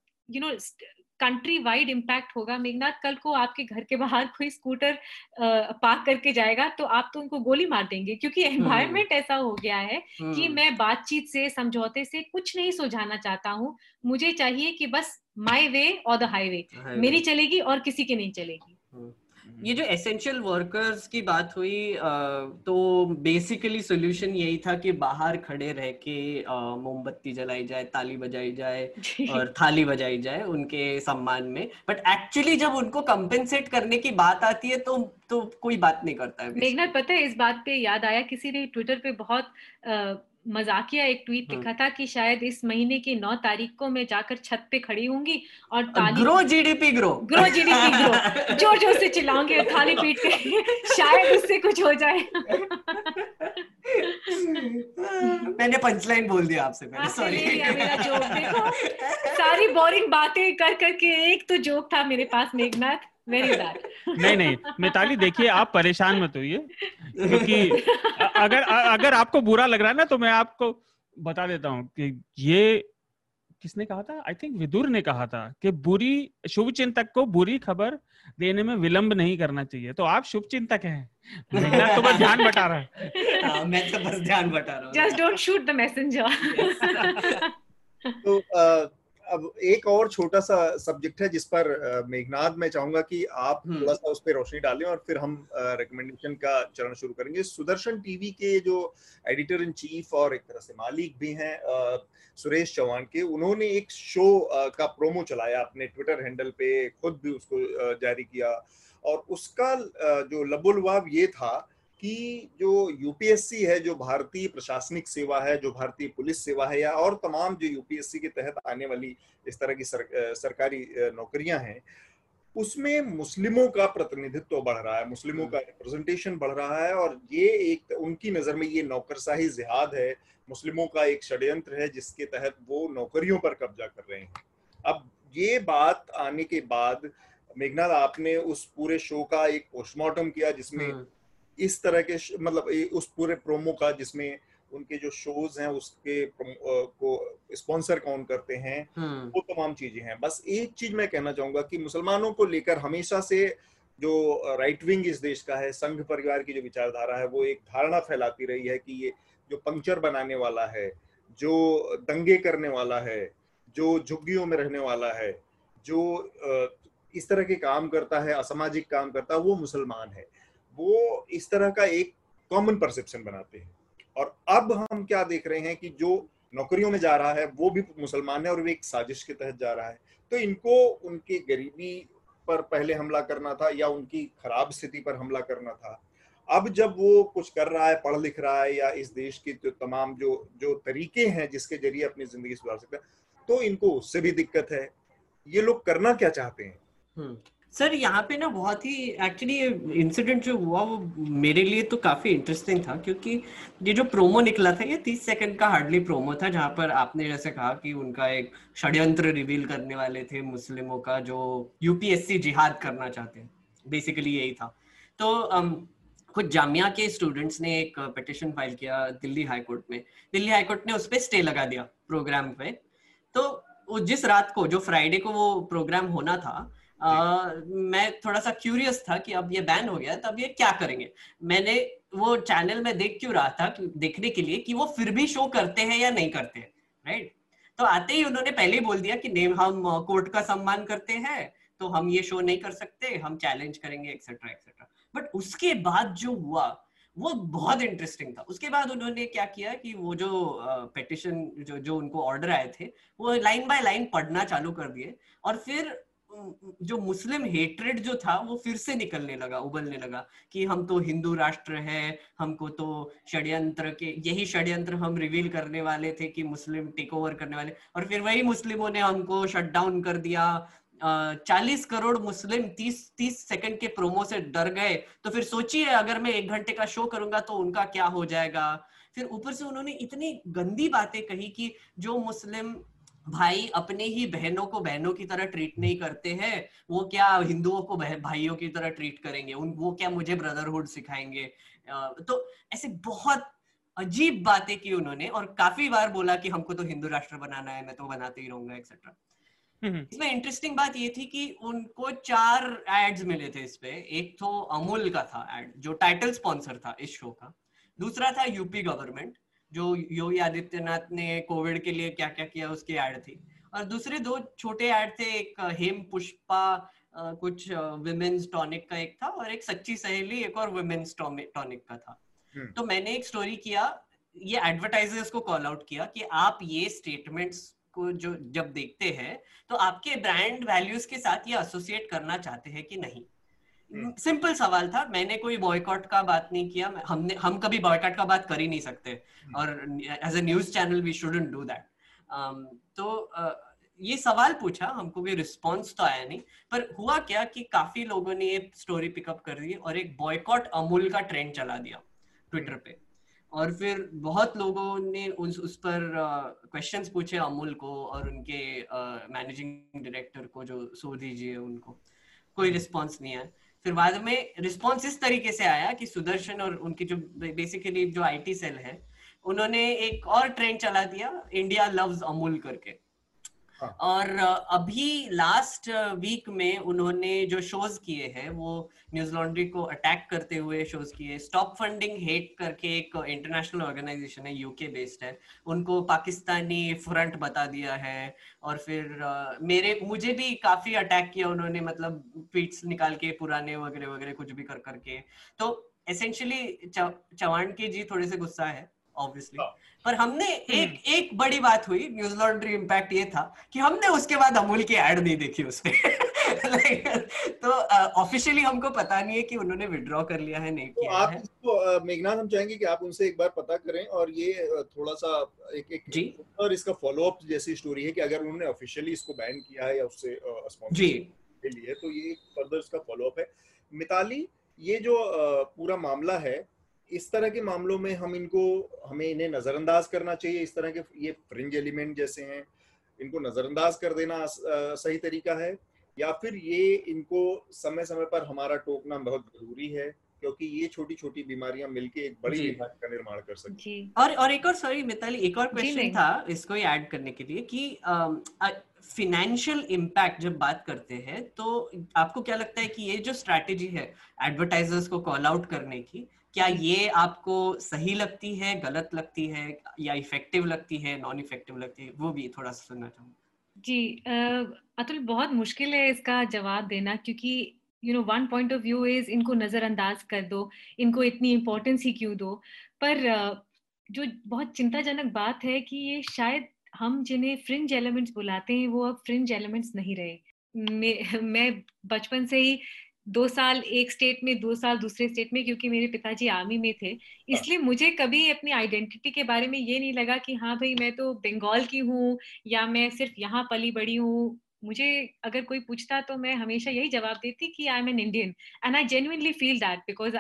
कंट्री वाइड इम्पैक्ट होगा। मेघनाथ, कल को आपके घर के बाहर कोई स्कूटर पार्क करके जाएगा तो आप तो उनको गोली मार देंगे, क्योंकि एनवायरनमेंट ऐसा हो गया है कि मैं बातचीत से, समझौते से कुछ नहीं सुलझाना चाहता हूँ। मुझे चाहिए कि बस माई वे और द हाईवे, मेरी चलेगी और किसी की नहीं चलेगी। ये जो एसेंशियल वर्कर्स की बात हुई, तो बेसिकली सोल्यूशन यही था कि बाहर खड़े रह के मोमबत्ती जलाई जाए, ताली बजाई जाए और थाली बजाई जाए उनके सम्मान में। बट एक्चुअली जब उनको कंपेंसेट करने की बात आती है तो कोई बात नहीं करता है। मेघनाथ, पता है, इस बात पे याद आया, किसी ने ट्विटर पे बहुत मजाकिया एक ट्वीट लिखा था कि शायद इस महीने की 9 तारीख को मैं जाकर छत पे खड़ी होंगी और ताली ग्रो जीडीपी ग्रो जोर जोर से चिल्लाऊंगी और थाली पीट के शायद उससे कुछ हो जाए। मैंने पंचलाइन बोल दिया आपसे पहले, सॉरी। मेरा जोक देखो, सारी बोरिंग बातें कर करके एक तो जोक था मेरे पास मेघनाथ। नहीं मिताली, देखिए आप परेशान मत होइए, क्योंकि अगर आपको बुरा लग रहा है ना, तो मैं आपको बता देता हूँ कि ये किसने कहा था, आई थिंक विदुर ने कहा था कि बुरी शुभ चिंतक को बुरी खबर देने में विलंब नहीं करना चाहिए। तो आप शुभ चिंतक हैं, तो बस ध्यान बटा रहा है। मैं तो बस ध्यान बटा रहा हूँ। Just don't shoot the messenger. तो अब एक और छोटा सा सब्जेक्ट है जिस पर मेघनाद मैं चाहूंगा कि आप थोड़ा सा उस पर रोशनी डालें और फिर हम रिकमेंडेशन का चरण शुरू करेंगे। सुदर्शन टीवी के जो एडिटर इन चीफ और एक तरह से मालिक भी हैं सुरेश चौहान के, उन्होंने एक शो का प्रोमो चलाया अपने ट्विटर हैंडल पे, खुद भी उसको जारी किया, और उसका जो लबोलवाब ये था कि जो यूपीएससी है, जो भारतीय प्रशासनिक सेवा है, जो भारतीय पुलिस सेवा है या और तमाम जो यूपीएससी के तहत आने वाली इस तरह की सरकारी नौकरियां हैं, उसमें मुस्लिमों का प्रतिनिधित्व बढ़ रहा है, मुस्लिमों का रिप्रेजेंटेशन बढ़ रहा है और ये एक उनकी नजर में ये नौकरशाही जिहाद है, मुस्लिमों का एक षड्यंत्र है जिसके तहत वो नौकरियों पर कब्जा कर रहे हैं। अब ये बात आने के बाद मेघनाद आपने उस पूरे शो का एक पोस्टमार्टम किया जिसमें इस तरह के मतलब उस पूरे प्रोमो का जिसमें उनके जो शोज हैं उसके को स्पॉन्सर कौन करते हैं वो तमाम चीजें हैं। बस एक चीज मैं कहना चाहूंगा कि मुसलमानों को लेकर हमेशा से जो राइट विंग इस देश का है, संघ परिवार की जो विचारधारा है, वो एक धारणा फैलाती रही है कि ये जो पंक्चर बनाने वाला है, जो दंगे करने वाला है, जो झुग्गियों में रहने वाला है, जो इस तरह के काम करता है, असामाजिक काम करता है, वो मुसलमान है। वो इस तरह का एक कॉमन परसेप्शन बनाते हैं। और अब हम क्या देख रहे हैं कि जो नौकरियों में जा रहा है वो भी मुसलमान है और वो एक साजिश के तहत जा रहा है। तो इनको उनकी गरीबी पर पहले हमला करना था या उनकी खराब स्थिति पर हमला करना था। अब जब वो कुछ कर रहा है, पढ़ लिख रहा है या इस देश के जो तमाम जो तरीके हैं जिसके जरिए अपनी जिंदगी सुधार सकता है, तो इनको उससे भी दिक्कत है। ये लोग करना क्या चाहते हैं? सर यहाँ पे ना बहुत ही एक्चुअली ये इंसिडेंट जो हुआ वो मेरे लिए तो काफ़ी इंटरेस्टिंग था, क्योंकि ये जो प्रोमो निकला था ये 30 सेकंड का हार्डली प्रोमो था, जहाँ पर आपने जैसे कहा कि उनका एक षड्यंत्र रिवील करने वाले थे मुस्लिमों का, जो यूपीएससी जिहाद करना चाहते हैं, बेसिकली यही था। तो कुछ जामिया के स्टूडेंट्स ने एक पिटिशन फाइल किया दिल्ली हाईकोर्ट में। दिल्ली हाईकोर्ट ने उस पर स्टे लगा दिया प्रोग्राम पे। तो जिस रात को, जो फ्राइडे को वो प्रोग्राम होना था, मैं थोड़ा सा क्यूरियस था कि अब ये बैन हो गया तो अब ये क्या करेंगे। मैंने वो चैनल में देख क्यों रहा था, देखने के लिए कि वो फिर भी शो करते हैं या नहीं करते हैं, राइट। तो आते ही उन्होंने पहले ही बोल दिया कि नहीं, हम कोर्ट का सम्मान करते हैं तो हम ये शो नहीं कर सकते, हम चैलेंज करेंगे, एक्सेट्रा एक्सेट्रा। बट उसके बाद जो हुआ वो बहुत इंटरेस्टिंग था। उसके बाद उन्होंने क्या किया कि वो जो पिटिशन जो उनको ऑर्डर आए थे वो लाइन बाय लाइन पढ़ना चालू कर दिए और फिर जो मुस्लिम हेट्रेड जो था वो फिर से निकलने लगा, उबलने लगा कि हम तो हिंदू राष्ट्र है, हमको तो षड्यंत्र के, यही षड्यंत्र हम रिवील करने वाले थे कि मुस्लिम टेक ओवर करने वाले, और फिर वही मुस्लिमों ने हमको शट डाउन कर दिया। 40 करोड़ मुस्लिम 30 सेकंड के प्रोमो से डर गए। तो फिर सोचिए अगर मैं 1 घंटे का शो करूंगा तो उनका क्या हो जाएगा। फिर ऊपर से उन्होंने इतनी गंदी बातें कही कि जो मुस्लिम भाई अपने ही बहनों को बहनों की तरह ट्रीट नहीं करते हैं वो क्या हिंदुओं को भाइयों की तरह ट्रीट करेंगे, वो क्या मुझे ब्रदरहुड सिखाएंगे। तो ऐसे बहुत अजीब बातें की उन्होंने और काफी बार बोला कि हमको तो हिंदू राष्ट्र बनाना है, मैं तो बनाते ही रहूंगा, एक्सेट्रा। इसमें इंटरेस्टिंग बात ये थी कि उनको 4 एड्स मिले थे इस पे। एक तो अमूल का था एड जो टाइटल स्पॉन्सर था इस शो का, दूसरा था यूपी गवर्नमेंट जो योगी आदित्यनाथ ने कोविड के लिए क्या क्या किया उसकी ऐड थी, और दूसरे 2 छोटे ऐड थे, एक हेम पुष्पा कुछ विमेन्स टॉनिक का एक था और एक सच्ची सहेली एक और विमेन्स टॉनिक का था। तो मैंने एक स्टोरी किया, ये एडवर्टाइजर्स को कॉल आउट किया कि आप ये स्टेटमेंट्स को जो जब देखते हैं तो आपके ब्रांड वैल्यूज के साथ ये एसोसिएट करना चाहते हैं कि नहीं। सिंपल सवाल था, मैंने कोई बॉयकॉट का बात नहीं किया, हम कभी बॉयकॉट का बात कर ही नहीं सकते और as a news channel we shouldn't do that. तो ये सवाल पूछा, हमको भी रिस्पॉन्स तो आया नहीं, पर हुआ क्या कि काफी लोगों ने ये स्टोरी पिकअप कर दी और एक बॉयकॉट अमूल का ट्रेंड चला दिया ट्विटर पे। और फिर बहुत लोगों ने उस पर क्वेश्चंस पूछे अमूल को और उनके मैनेजिंग डायरेक्टर को जो सोधी जी है, उनको कोई रिस्पॉन्स नहीं आया। फिर बाद में रिस्पॉन्स इस तरीके से आया कि सुदर्शन और उनकी जो बेसिकली जो आईटी सेल है उन्होंने एक और ट्रेंड चला दिया, इंडिया लव्स अमूल करके। और अभी लास्ट वीक में उन्होंने जो शोज किए हैं वो न्यूज लॉन्ड्री को अटैक करते हुए शोज किए। स्टॉप फंडिंग हेट करके एक इंटरनेशनल ऑर्गेनाइजेशन है, यूके बेस्ड है, उनको पाकिस्तानी फ्रंट बता दिया है। और फिर मुझे भी काफी अटैक किया उन्होंने, मतलब ट्वीट्स निकाल के पुराने वगैरह वगैरह कुछ भी करके। तो एसेंशियली चव्हाण के जी थोड़े से गुस्सा है Obviously. पर हमने एक बड़ी बात हुई न्यूज लॉन्ड्री इम्पैक्ट ये था कि हमने उसके बाद अमूल की ऐड नहीं देखी उसमें तो ऑफिशियली हमको पता नहीं है कि उन्होंने विड्रॉ कर लिया है, नहीं तो किया आप है। इसको मेघनाद हम चाहेंगे कि आप उनसे एक बार पता करें, और ये थोड़ा सा एक और इसका फॉलोअप जैसी स्टोरी है कि अगर उन्होंने ऑफिशियली इसको बैन किया है या उससे के लिए, तो ये फर्दर इसका फॉलोअप है। मिताली, ये जो पूरा मामला है, इस तरह के मामलों में हमें इन्हें नजरअंदाज करना चाहिए। इस तरह के ये फ्रिंज एलिमेंट जैसे हैं, इनको नजरअंदाज कर देना सही तरीका है, या फिर ये इनको समय समय पर हमारा टोकना बहुत जरूरी है, क्योंकि ये छोटी छोटी बीमारियां मिलके एक बड़ी बीमारी का निर्माण कर सकती हैं। और एक और, सॉरी मिताली, एक और क्वेश्चन था इसको ऐड करने के लिए कि फाइनेंशियल इम्पैक्ट जब बात करते हैं, तो आपको क्या लगता है कि ये जो स्ट्रैटेजी है एडवर्टाइजर्स को कॉल आउट करने की, क्या ये आपको सही लगती है, गलत लगती है, या इफेक्टिव लगती है, नॉन इफेक्टिव लगती है? वो भी थोड़ा सा सुनना चाहूँगा। जी अतुल, बहुत मुश्किल है इसका जवाब देना, क्योंकि one point of view is इनको नजरअंदाज कर दो, इनको इतनी इम्पोर्टेंस ही क्यों दो। पर जो बहुत चिंताजनक बात है कि ये शायद हम जिन्हें फ्रिंज एलिमेंट्स बुलाते हैं वो अब फ्रिंज एलिमेंट्स नहीं रहे। मैं बचपन से ही 2 साल एक स्टेट में, 2 साल दूसरे स्टेट में, क्योंकि मेरे पिताजी आर्मी में थे, इसलिए मुझे कभी अपनी आइडेंटिटी के बारे में ये नहीं लगा कि हाँ भाई मैं तो बंगाल की हूँ या मैं सिर्फ यहाँ पली बड़ी हूँ। मुझे अगर कोई पूछता तो मैं हमेशा यही जवाब देती कि I am an Indian, and I genuinely feel that because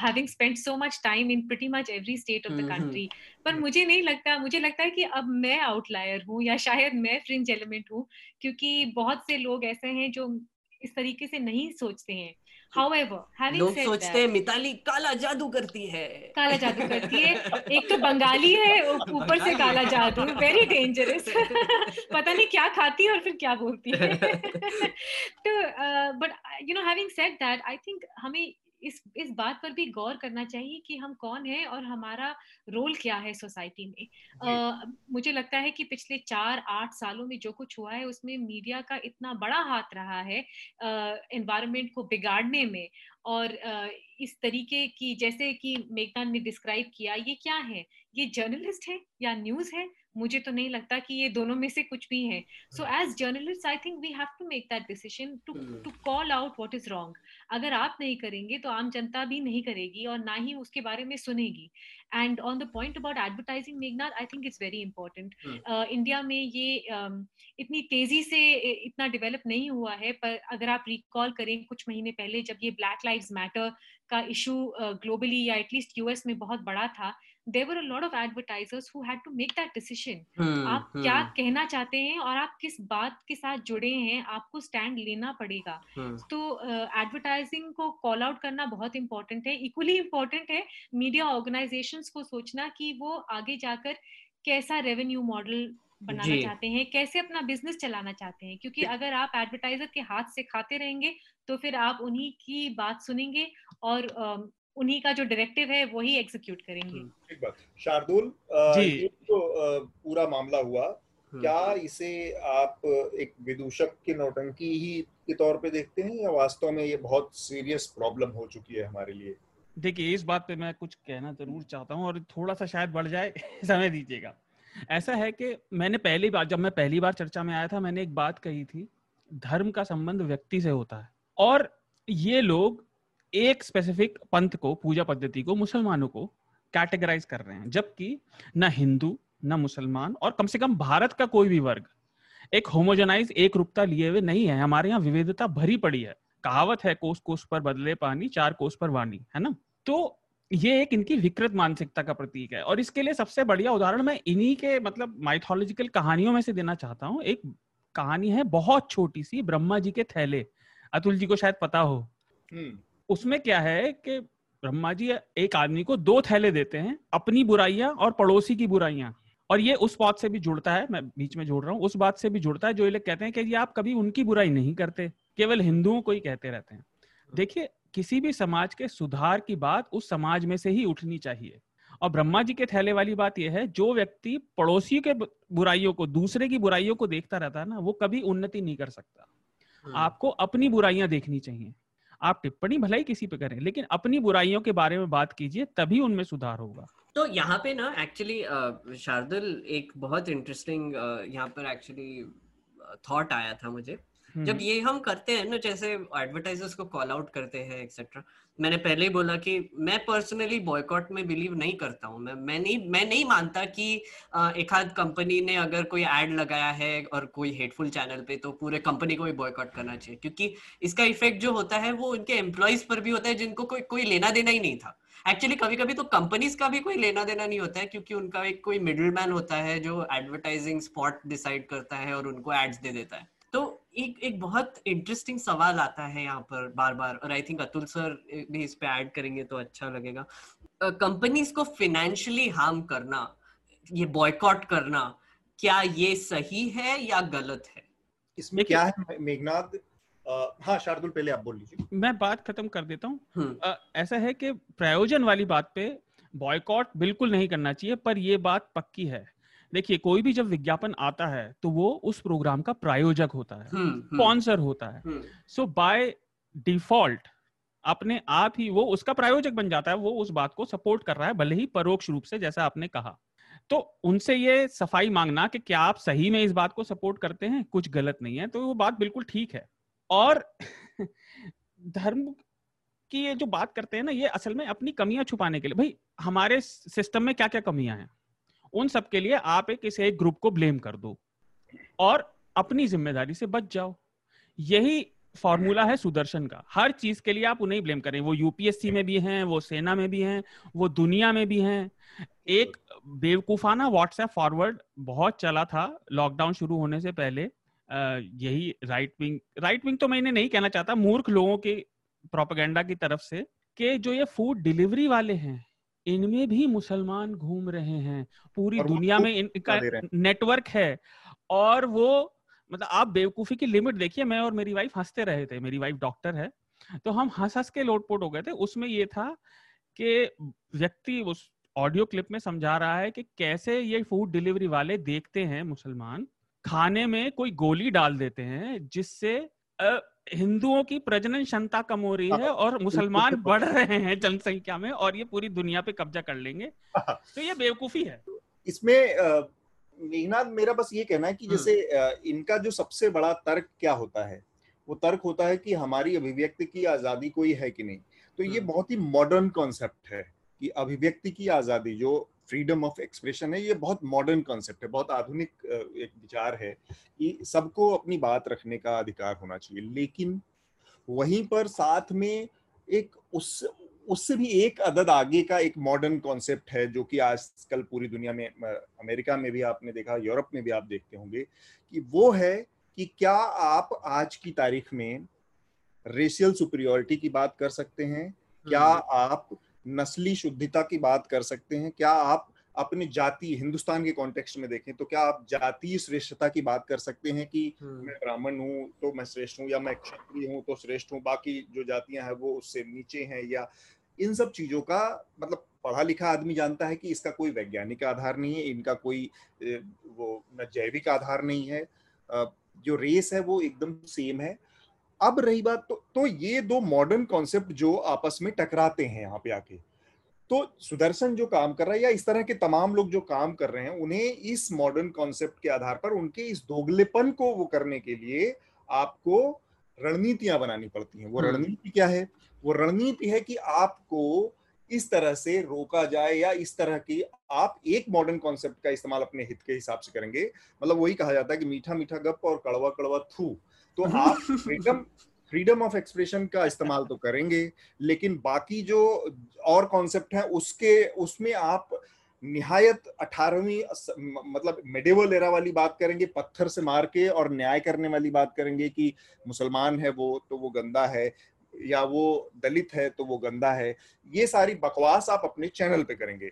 having spent so much time in pretty much every state of the country. पर मुझे नहीं लगता, मुझे लगता है कि अब मैं आउटलायर हूँ या शायद मैं फ्रिंज एलिमेंट हूँ, क्योंकि बहुत से लोग ऐसे हैं जो इस तरीके से नहीं सोचते हैं। However, having said that, हैं मिताली काला जादू करती है, काला जादू करती है। एक तो बंगाली है, ऊपर से काला जादू, वेरी डेंजरस। पता नहीं क्या खाती है और फिर क्या बोलती है। तो but having said that, I think हमें इस बात पर भी गौर करना चाहिए कि हम कौन हैं और हमारा रोल क्या है सोसाइटी में। मुझे लगता है कि पिछले 4-8 सालों में जो कुछ हुआ है उसमें मीडिया का इतना बड़ा हाथ रहा है एनवायरनमेंट को बिगाड़ने में, और इस तरीके की, जैसे कि मेघनाद ने डिस्क्राइब किया, ये क्या है, ये जर्नलिस्ट है या न्यूज़ है? मुझे तो नहीं लगता कि ये दोनों में से कुछ भी है। So as journalist I think we have to make that decision to call out what is wrong. अगर आप नहीं करेंगे तो आम जनता भी नहीं करेगी और ना ही उसके बारे में सुनेगी। And on the point about advertising Meghnad, I think it's very important. India में ये इतनी तेजी से इतना डेवलप नहीं हुआ है, पर अगर आप रिकॉल करें कुछ महीने पहले जब ये ब्लैक लाइव्स मैटर का इशू ग्लोबली या एटलीस्ट यूएस में बहुत बड़ा था, there were a lot of advertisers who had to make that decision. आप क्या कहना चाहते हैं और आप किस बात के साथ जुड़े हैं, आपको स्टैंड लेना पड़ेगा। तो एडवर्टाइजिंग को कॉल आउट करना बहुत इम्पोर्टेंट है। इक्वली इम्पोर्टेंट है मीडिया ऑर्गेनाइजेशंस को सोचना कि वो आगे जाकर कैसा रेवेन्यू मॉडल बनाना चाहते हैं, कैसे अपना बिजनेस चलाना चाहते हैं, क्योंकि अगर आप एडवर्टाइजर के हाथ से खाते रहेंगे तो फिर आप उन्हीं की बात सुनेंगे और उन्हीं का जो डायरेक्टिव है वही एग्जीक्यूट करेंगे। ठीक बात। शार्दुल, ये जो पूरा मामला हुआ, क्या इसे आप एक विदूषक की नौटंकी ही के तौर पे देखते हैं या वास्तव में ये बहुत सीरियस प्रॉब्लम हो चुकी है हमारे लिए? देखिए, इस बात पे मैं कुछ कहना जरूर चाहता हूँ और थोड़ा सा शायद बढ़ जाए, समय दीजिएगा। ऐसा है कि जब मैं पहली बार चर्चा में आया था, मैंने एक बात कही थी, धर्म का संबंध व्यक्ति से होता है, और ये लोग एक स्पेसिफिक पंथ को, पूजा पद्धति को, मुसलमानों को कैटेगराइज कर रहे हैं, जबकि ना हिंदू, ना मुसलमान, और कम से कम भारत का कोई भी वर्ग एक होमोजेनाइज, एक रूपता लिए हुए नहीं है। हमारे यहाँ विविधता भरी पड़ी है। कहावत है, कोस कोस पर बदले पानी, 4 कोस पर वाणी, है ना। तो ये एक इनकी विकृत मानसिकता का प्रतीक है, और इसके लिए सबसे बढ़िया उदाहरण मैं इन्हीं के माइथोलॉजिकल कहानियों में से देना चाहता हूँ। एक कहानी है बहुत छोटी सी, ब्रह्मा जी के थैले, अतुल जी को शायद पता हो। उसमें क्या है कि ब्रह्मा जी एक आदमी को 2 थैले देते हैं, अपनी बुराइयां और पड़ोसी की बुराइयां। और ये उस बात से भी जुड़ता है, मैं बीच में जोड़ रहा हूँ, उस बात से भी जुड़ता है जो ये लोग कहते हैं कि ये आप कभी उनकी बुराई नहीं करते, केवल हिंदुओं को ही कहते रहते हैं। देखिए, किसी भी समाज के सुधार की बात उस समाज में से ही उठनी चाहिए, और ब्रह्मा जी के थैले वाली बात यह है, जो व्यक्ति पड़ोसी के बुराइयों को, दूसरे की बुराइयों को देखता रहता है ना, वो कभी उन्नति नहीं कर सकता। आपको अपनी बुराइयां देखनी चाहिए। आप टिप्पणी भलाई किसी पे करें, लेकिन अपनी बुराइयों के बारे में बात कीजिए, तभी उनमें सुधार होगा। तो यहाँ पे ना एक्चुअली शार्दुल, एक बहुत इंटरेस्टिंग यहाँ पर एक्चुअली थॉट आया था मुझे जब ये हम करते हैं ना, जैसे एडवर्टाइजर्स को कॉल आउट करते हैं एक्सेट्रा, मैंने पहले ही बोला कि मैं पर्सनली बॉयकॉट में बिलीव नहीं करता हूँ। मैं नहीं मानता कि एक आध कंपनी ने अगर कोई एड लगाया है और कोई हेटफुल चैनल पे तो पूरे कंपनी को भी बॉयकॉट करना चाहिए, क्योंकि इसका इफेक्ट जो होता है वो उनके एम्प्लॉयज पर भी होता है जिनको कोई लेना देना ही नहीं था। एक्चुअली कभी कभी तो कंपनीज का भी कोई लेना देना नहीं होता है, क्योंकि उनका एक कोई मिडिलमैन होता है जो एडवर्टाइजिंग स्पॉट डिसाइड करता है और उनको एड्स दे देता है। तो एक बहुत इंटरेस्टिंग सवाल आता है यहाँ पर बार बार, और आई थिंक अतुल सर भी इस पे ऐड करेंगे तो अच्छा लगेगा। कंपनीज को फिनेंशियली हार्म करना, ये बॉयकॉट करना, क्या ये सही है या गलत है? इसमें क्या है मेघनाद? हाँ शार्दुल पहले आप बोल लीजिए, मैं बात खत्म कर देता हूँ। ऐसा है कि प्रयोजन वाली बात पे बॉयकॉट बिल्कुल नहीं करना चाहिए, पर ये बात पक्की है। देखिए, कोई भी जब विज्ञापन आता है तो वो उस प्रोग्राम का प्रायोजक होता है, स्पॉन्सर होता है। सो बाय डिफॉल्ट अपने आप ही वो उसका प्रायोजक बन जाता है, वो उस बात को सपोर्ट कर रहा है, भले ही परोक्ष रूप से, जैसा आपने कहा। तो उनसे ये सफाई मांगना कि क्या आप सही में इस बात को सपोर्ट करते हैं, कुछ गलत नहीं है, तो वो बात बिल्कुल ठीक है। और धर्म की ये जो बात करते हैं ना, ये असल में अपनी कमियां छुपाने के लिए, भाई हमारे सिस्टम में क्या क्या कमियां हैं उन सब के लिए आप किसी एक ग्रुप को ब्लेम कर दो और अपनी जिम्मेदारी से बच जाओ। यही फॉर्मूला है सुदर्शन का। हर चीज के लिए आप उन्हें ब्लेम करें, वो यूपीएससी में भी हैं, वो सेना में भी हैं, वो दुनिया में भी हैं। एक बेवकूफाना व्हाट्सएप फॉरवर्ड बहुत चला था लॉकडाउन शुरू होने से पहले, यही राइट विंग तो मैंने नहीं कहना चाहता, मूर्ख लोगों के प्रोपेगेंडा की तरफ से, कि जो ये फूड डिलीवरी वाले हैं इनमें भी मुसलमान घूम रहे हैं, पूरी दुनिया में इनका नेटवर्क है। और वो मतलब आप बेवकूफी की लिमिट देखिए। मैं और मेरी वाइफ हंसते रहे थे, मेरी वाइफ डॉक्टर है, तो हम हंस हंस के लोटपोट हो गए थे। उसमें ये था कि व्यक्ति उस ऑडियो क्लिप में समझा रहा है कि कैसे ये फूड डिलीवरी वाले देखते हैं मुसलमान खाने में कोई गोली डाल देते हैं जिससे हिंदुओं की प्रजनन क्षमता कम हो रही है और मुसलमान बढ़ रहे हैं जनसंख्या में और ये पूरी दुनिया पे कब्जा कर लेंगे। तो ये बेवकूफी है। इसमें मेघनाद मेरा बस ये कहना है कि जैसे इनका जो सबसे बड़ा तर्क क्या होता है, वो तर्क होता है कि हमारी अभिव्यक्ति की आजादी कोई है कि नहीं। तो ये बहुत ही मॉडर्न कॉन्सेप्ट है कि अभिव्यक्ति की आजादी, जो फ्रीडम ऑफ एक्सप्रेशन है, ये बहुत मॉडर्न कॉन्सेप्ट है, बहुत आधुनिक एक विचार है कि सबको अपनी बात रखने का अधिकार होना चाहिए। लेकिन वहीं पर साथ में एक उससे भी एक अदद आगे का एक मॉडर्न कॉन्सेप्ट है जो कि आजकल पूरी दुनिया में, अमेरिका में भी आपने देखा, यूरोप में भी आप देखते होंगे, कि वो है कि क्या आप आज की तारीख में रेशियल सुपीरियॉरिटी की बात कर सकते हैं, क्या आप नस्ली शुद्धता की बात कर सकते हैं, क्या आप अपने जाति, हिंदुस्तान के कॉन्टेक्स्ट में देखें तो क्या आप जातीय श्रेष्ठता की बात कर सकते हैं कि मैं ब्राह्मण हूँ तो मैं श्रेष्ठ हूँ, या मैं क्षत्रिय हूँ तो श्रेष्ठ हूँ, बाकी जो जातियां हैं वो उससे नीचे हैं, या इन सब चीजों का मतलब पढ़ा लिखा आदमी जानता है कि इसका कोई वैज्ञानिक आधार नहीं है, इनका कोई वो न जैविक आधार नहीं है, जो रेस है वो एकदम सेम है। अब रही बात तो ये दो मॉडर्न कॉन्सेप्ट जो आपस में टकराते हैं यहाँ पे आके, तो सुदर्शन जो काम कर रहा है या इस तरह के तमाम लोग जो काम कर रहे हैं, उन्हें इस मॉडर्न कॉन्सेप्ट के आधार पर उनके इस दोगलेपन को वो करने के लिए आपको रणनीतियां बनानी पड़ती हैं। वो रणनीति क्या है? वो रणनीति है कि आपको इस तरह से रोका जाए या इस तरह की आप एक मॉडर्न कॉन्सेप्ट का इस्तेमाल अपने हित के हिसाब से करेंगे। मतलब वही कहा जाता है कि मीठा मीठा गप और कड़वा कड़वा थू। तो आप फ्रीडम ऑफ एक्सप्रेशन का इस्तेमाल तो करेंगे, लेकिन बाकी जो और कॉन्सेप्ट है उसमें आप निहायत 18वीं मतलब मेडिवल एरा वाली बात करेंगे, पत्थर से मार के और न्याय करने वाली बात करेंगे कि मुसलमान है वो तो वो गंदा है, या वो दलित है तो वो गंदा है। ये सारी बकवास आप अपने चैनल पे करेंगे,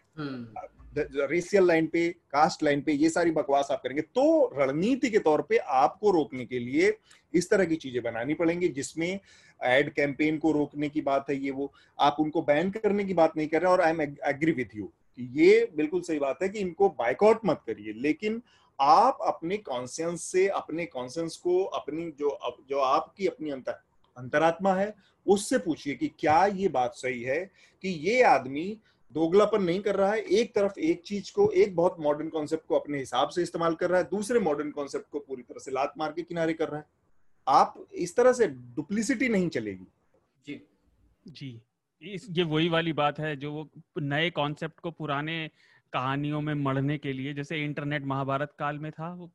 रेशियल लाइन पे, कास्ट लाइन पे, ये सारी बकवास आप करेंगे। तो रणनीति के तौर पे आपको रोकने के लिए इस तरह की चीजें बनानी पड़ेंगी, जिसमें एड कैंपेन को रोकने की बात है। ये वो आप उनको बैन करने की बात नहीं कर रहे, और I am agree with you, ये बिल्कुल सही बात है कि इनको बायकॉट मत करिए, लेकिन आप अपने कॉन्शियंस से, अपने कॉन्शियंस को, अपनी जो आपकी अपनी अंतरात्मा है उससे पूछिए कि क्या ये बात सही है कि ये आदमी दोगलापन नहीं कर रहा है, एक तरफ एक चीज को, एक बहुत मॉडर्न कॉन्सेप्ट को अपने हिसाब से इस्तेमाल कर रहा है, दूसरे मॉडर्न कॉन्सेप्ट को पूरी तरह से लात मार के किनारे कर रहा है। आप इस तरह से डुप्लिसिटी नहीं चलेगी। जी जी, ये वही वाली बात है जो वो नए कॉन्सेप्ट को पुराने कहानियों में मढ़ने के लिए, जैसे इंटरनेट महाभारत काल में था, वो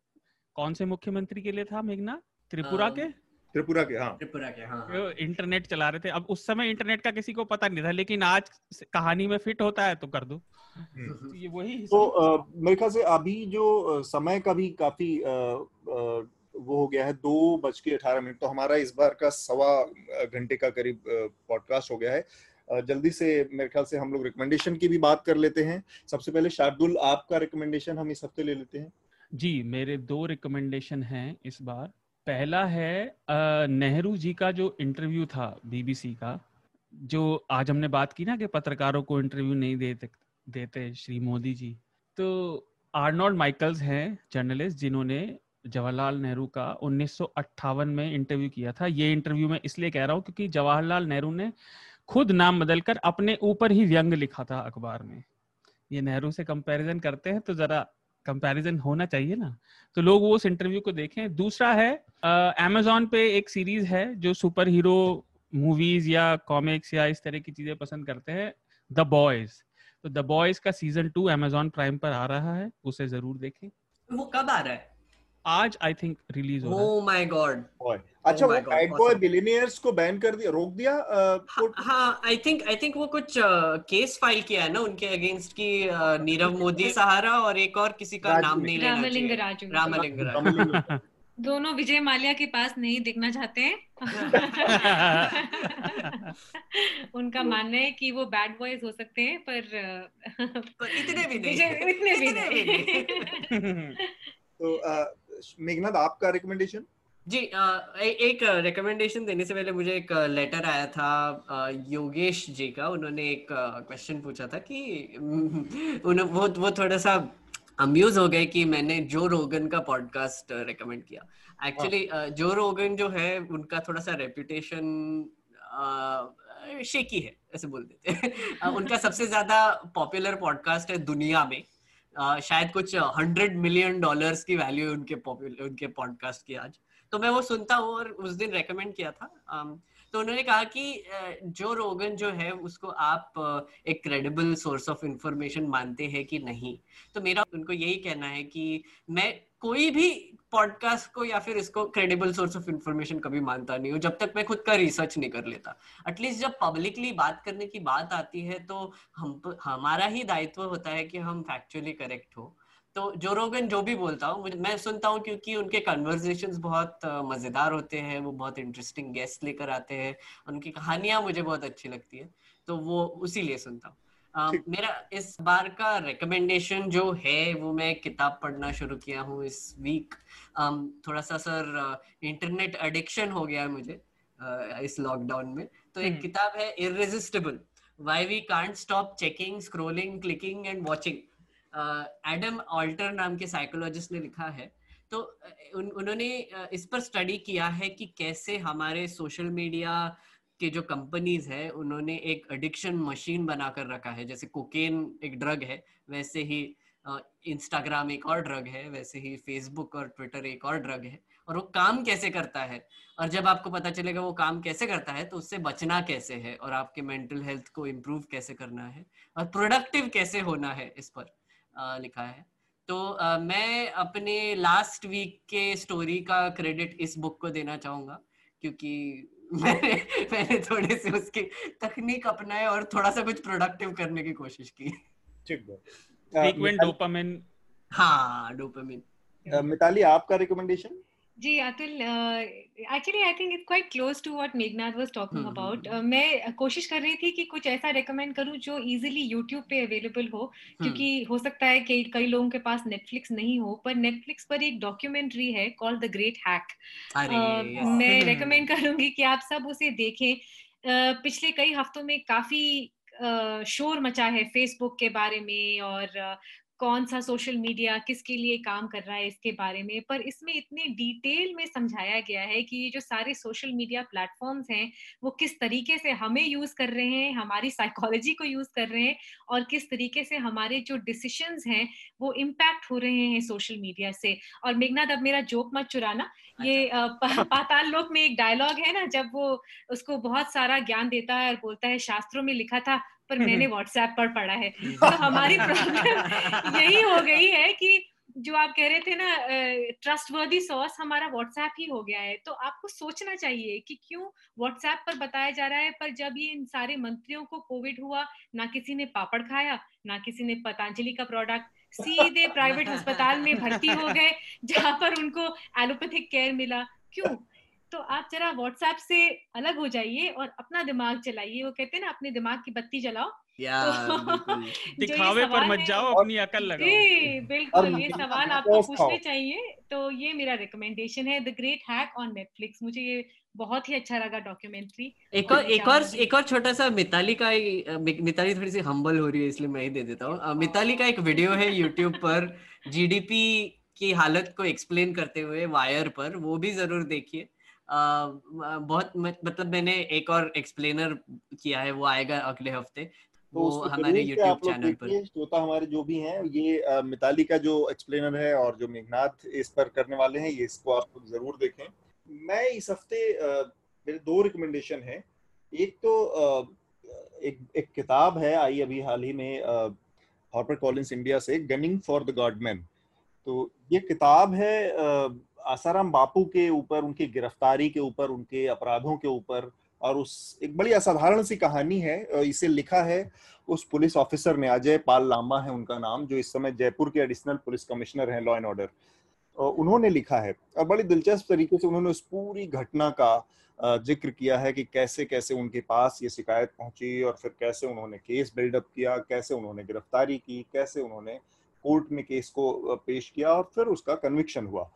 कौन से मुख्यमंत्री के लिए था मेघनाद? त्रिपुरा के हाँ, त्रिपुरा के हाँ, इंटरनेट चला रहे थे। अब उस समय इंटरनेट का किसी को पता नहीं था, लेकिन आज कहानी में फिट होता है तो कर दो। तो ये वही तो मेरे ख्याल से अभी जो समय का भी काफी वो हो गया है, 2:18 तो हमारा इस बार का 1.25 घंटे का करीब पॉडकास्ट हो गया है। जल्दी से मेरे ख्याल से हम लोग रिकमेंडेशन की भी बात कर लेते हैं। सबसे पहले शार्दुल, आपका रिकमेंडेशन हम इस हफ्ते ले लेते हैं। जी, मेरे 2 रिकमेंडेशन हैं इस बार। पहला है नेहरू जी का जो इंटरव्यू था बीबीसी का, जो आज हमने बात की ना कि पत्रकारों को इंटरव्यू नहीं देते श्री मोदी जी, तो आर्नोल्ड माइकल्स हैं जर्नलिस्ट जिन्होंने जवाहरलाल नेहरू का 1958 में इंटरव्यू किया था। ये इंटरव्यू मैं इसलिए कह रहा हूँ क्योंकि जवाहरलाल नेहरू ने खुद नाम बदलकर अपने ऊपर ही व्यंग लिखा था अखबार में। ये नेहरू से कंपैरिजन करते हैं तो जरा कंपैरिजन होना चाहिए ना, तो लोग वो उस इंटरव्यू को देखें। दूसरा है अमेजोन पे एक सीरीज है जो सुपर हीरो मूवीज या कॉमिक्स या इस तरह की चीजें पसंद करते हैं, द बॉयज। तो द बॉयज का सीजन 2 अमेजोन प्राइम पर आ रहा है, उसे जरूर देखें। वो कब आ रहा है? आज आई थिंक रिलीज हो रहा है। Oh my God. अच्छा, वो बैड बॉय बिलियनियर्स को बैन कर दिया, रोक दिया। हाँ, आई थिंक वो कुछ केस फाइल किया है ना उनके अगेंस्ट की नीरव मोदी सहारा और एक और किसी का नाम नहीं लेना चाहिए। रामलिंगराज, दोनों विजय माल्या के पास नहीं दिखना चाहते हैं। उनका मानना है कि वो बैड बॉयज हो सकते हैं, पर इतने भी नहीं। तो मेघनाद, आपका रिकमेंडेशन? जी, एक रिकमेंडेशन देने से पहले मुझे एक लेटर आया था योगेश जी का। उन्होंने एक क्वेश्चन पूछा था कि वो थोड़ा सा अम्यूज हो गए कि मैंने जो रोगन का पॉडकास्ट रिकमेंड किया। एक्चुअली जो रोगन जो है उनका थोड़ा सा रेपुटेशन शेकी है, ऐसे बोल देते हैं। उनका सबसे ज्यादा पॉपुलर पॉडकास्ट है दुनिया में, शायद कुछ $100 मिलियन की वैल्यू है उनके पॉडकास्ट की आज। तो मैं वो सुनता हूँ और उस दिन रेकमेंड किया था। तो उन्होंने कहा कि जो रोगन जो है उसको आप एक क्रेडिबल सोर्स ऑफ इंफॉर्मेशन मानते हैं कि नहीं। तो मेरा उनको यही कहना है कि मैं कोई भी पॉडकास्ट को या फिर इसको क्रेडिबल सोर्स ऑफ इंफॉर्मेशन कभी मानता नहीं हूँ जब तक मैं खुद का रिसर्च नहीं कर लेता। एटलीस्ट जब पब्लिकली बात करने की बात आती है तो हमारा ही दायित्व होता है कि हम फैक्चुअली करेक्ट हो। तो जो रोगन जो भी बोलता हूँ मैं सुनता हूँ क्योंकि उनके कन्वर्सेशंस बहुत मज़ेदार होते हैं, वो बहुत इंटरेस्टिंग गेस्ट लेकर आते हैं, उनकी कहानियाँ मुझे बहुत अच्छी लगती है, तो वो उसी लिए सुनता हूँ। मेरा इस बार का रिकमेंडेशन जो है वो, मैं किताब पढ़ना शुरू किया हूँ इस वीक। थोड़ा सा सर इंटरनेट एडिक्शन हो गया है मुझे इस लॉकडाउन में। तो एक किताब है irresistible, why we can't stop checking scrolling clicking and watching, Adam Alter नाम के साइकोलॉजिस्ट ने लिखा है। तो उन्होंने इस पर स्टडी किया है कि कैसे हमारे सोशल मीडिया कि जो कंपनीज है उन्होंने एक एडिक्शन मशीन बनाकर रखा है। जैसे कोकेन एक ड्रग है, वैसे ही इंस्टाग्राम एक और ड्रग है, वैसे ही फेसबुक और ट्विटर एक और ड्रग है। और वो काम कैसे करता है, और जब आपको पता चलेगा वो काम कैसे करता है तो उससे बचना कैसे है, और आपके मेंटल हेल्थ को इम्प्रूव कैसे करना है, और प्रोडक्टिव कैसे होना है, इस पर लिखा है। तो मैं अपने लास्ट वीक के स्टोरी का क्रेडिट इस बुक को देना चाहूँगा क्योंकि मैंने थोड़े से उसकी तकनीक अपनाए और थोड़ा सा कुछ प्रोडक्टिव करने की कोशिश की। ठीक है, डोपामिन। हाँ, डोपामिन। मिताली, आपका रिकमेंडेशन? जी Atul, actually I think it's quite close to what Meghnad was talking about. मैं कोशिश कर रही थी कि कुछ ऐसा रेकमेंड करूं जो इजीली यूट्यूब पे अवेलेबल हो, क्योंकि हो सकता है कि कई लोगों के पास नेटफ्लिक्स नहीं हो। पर नेटफ्लिक्स पर एक डॉक्यूमेंट्री है कॉल्ड द ग्रेट हैक। मैं रेकमेंड करूंगी कि आप सब उसे देखें। पिछले कई हफ्तों में काफी शोर मचा है फेसबुक के बारे में और कौन सा सोशल मीडिया किसके लिए काम कर रहा है इसके बारे में, पर इसमें इतने डिटेल में समझाया गया है कि ये जो सारे सोशल मीडिया प्लेटफॉर्म्स हैं वो किस तरीके से हमें यूज़ कर रहे हैं, हमारी साइकोलॉजी को यूज़ कर रहे हैं और किस तरीके से हमारे जो डिसीशंस हैं वो इम्पैक्ट हो रहे हैं सोशल मीडिया से। और मेघनाद, अब मेरा जोक मत चुराना। ये पाताल लोक में एक डायलॉग है ना, जब वो उसको बहुत सारा ज्ञान देता है और बोलता है शास्त्रों में लिखा था पर मैंने व्हाट्सएप पर पढ़ा है। तो हमारी प्रॉब्लम यही हो गई है कि जो आप कह रहे थे ना ट्रस्टवर्दी सोर्स हमारा व्हाट्सएप ही हो गया है। तो आपको सोचना चाहिए कि क्यों व्हाट्सएप पर बताया जा रहा है, पर जब ये इन सारे मंत्रियों को कोविड हुआ ना किसी ने पापड़ खाया ना किसी ने पतंजलि का प्रोडक्ट, सीधे प्राइवेट अस्पताल में भर्ती हो गए जहाँ पर उनको एलोपैथिक केयर मिला। क्यों? तो आप जरा व्हाट्सएप से अलग हो जाइए और अपना दिमाग चलाइए। वो कहते हैं ना अपने दिमाग की बत्ती जलाओ, दिखावे पर मत जाओ, अपनी अकल लगाओ। जी बिल्कुल, ये सवाल आपको पूछने चाहिए। तो ये मेरा रिकमेंडेशन है, the great hack on Netflix. मुझे ये बहुत ही अच्छा लगा डॉक्यूमेंट्री। एक और छोटा सा मिताली का, मिताली थोड़ी सी हम्बल हो रही है इसलिए मैं ही दे देता हूँ। मिताली का एक वीडियो है यूट्यूब पर GDP की हालत को एक्सप्लेन करते हुए, वायर पर, वो भी जरूर देखिए। बहुत मतलब मैंने एक और एक्सप्लेनर किया है, वो आएगा अगले हफ्ते। तो वो हमारे YouTube चैनल पर श्रोता हमारे जो भी हैं, ये मिताली का जो एक्सप्लेनर है और जो मेघनाद इस पर करने वाले हैं, ये इसको आप जरूर देखें। मैं इस हफ्ते मेरे 2 रिकमेंडेशन हैं। एक तो एक किताब है आई अभी हाल ही में हॉपर कॉलिंस इंडिया से, गनिंग फॉर द गॉडमैन। तो ये किताब है आसाराम बापू के ऊपर, उनकी गिरफ्तारी के ऊपर, उनके अपराधों के ऊपर, और उस एक बड़ी असाधारण सी कहानी है। इसे लिखा है उस पुलिस ऑफिसर ने, अजय पाल लांबा है उनका नाम, जो इस समय जयपुर के एडिशनल पुलिस कमिश्नर हैं लॉ एंड ऑर्डर। उन्होंने लिखा है और बड़ी दिलचस्प तरीके से उन्होंने उस पूरी घटना का जिक्र किया है कि कैसे कैसे उनके पास ये शिकायत पहुंची और फिर कैसे उन्होंने केस बिल्डअप किया, कैसे उन्होंने गिरफ्तारी की, कैसे उन्होंने कोर्ट में केस को पेश किया और फिर उसका कन्विक्शन हुआ।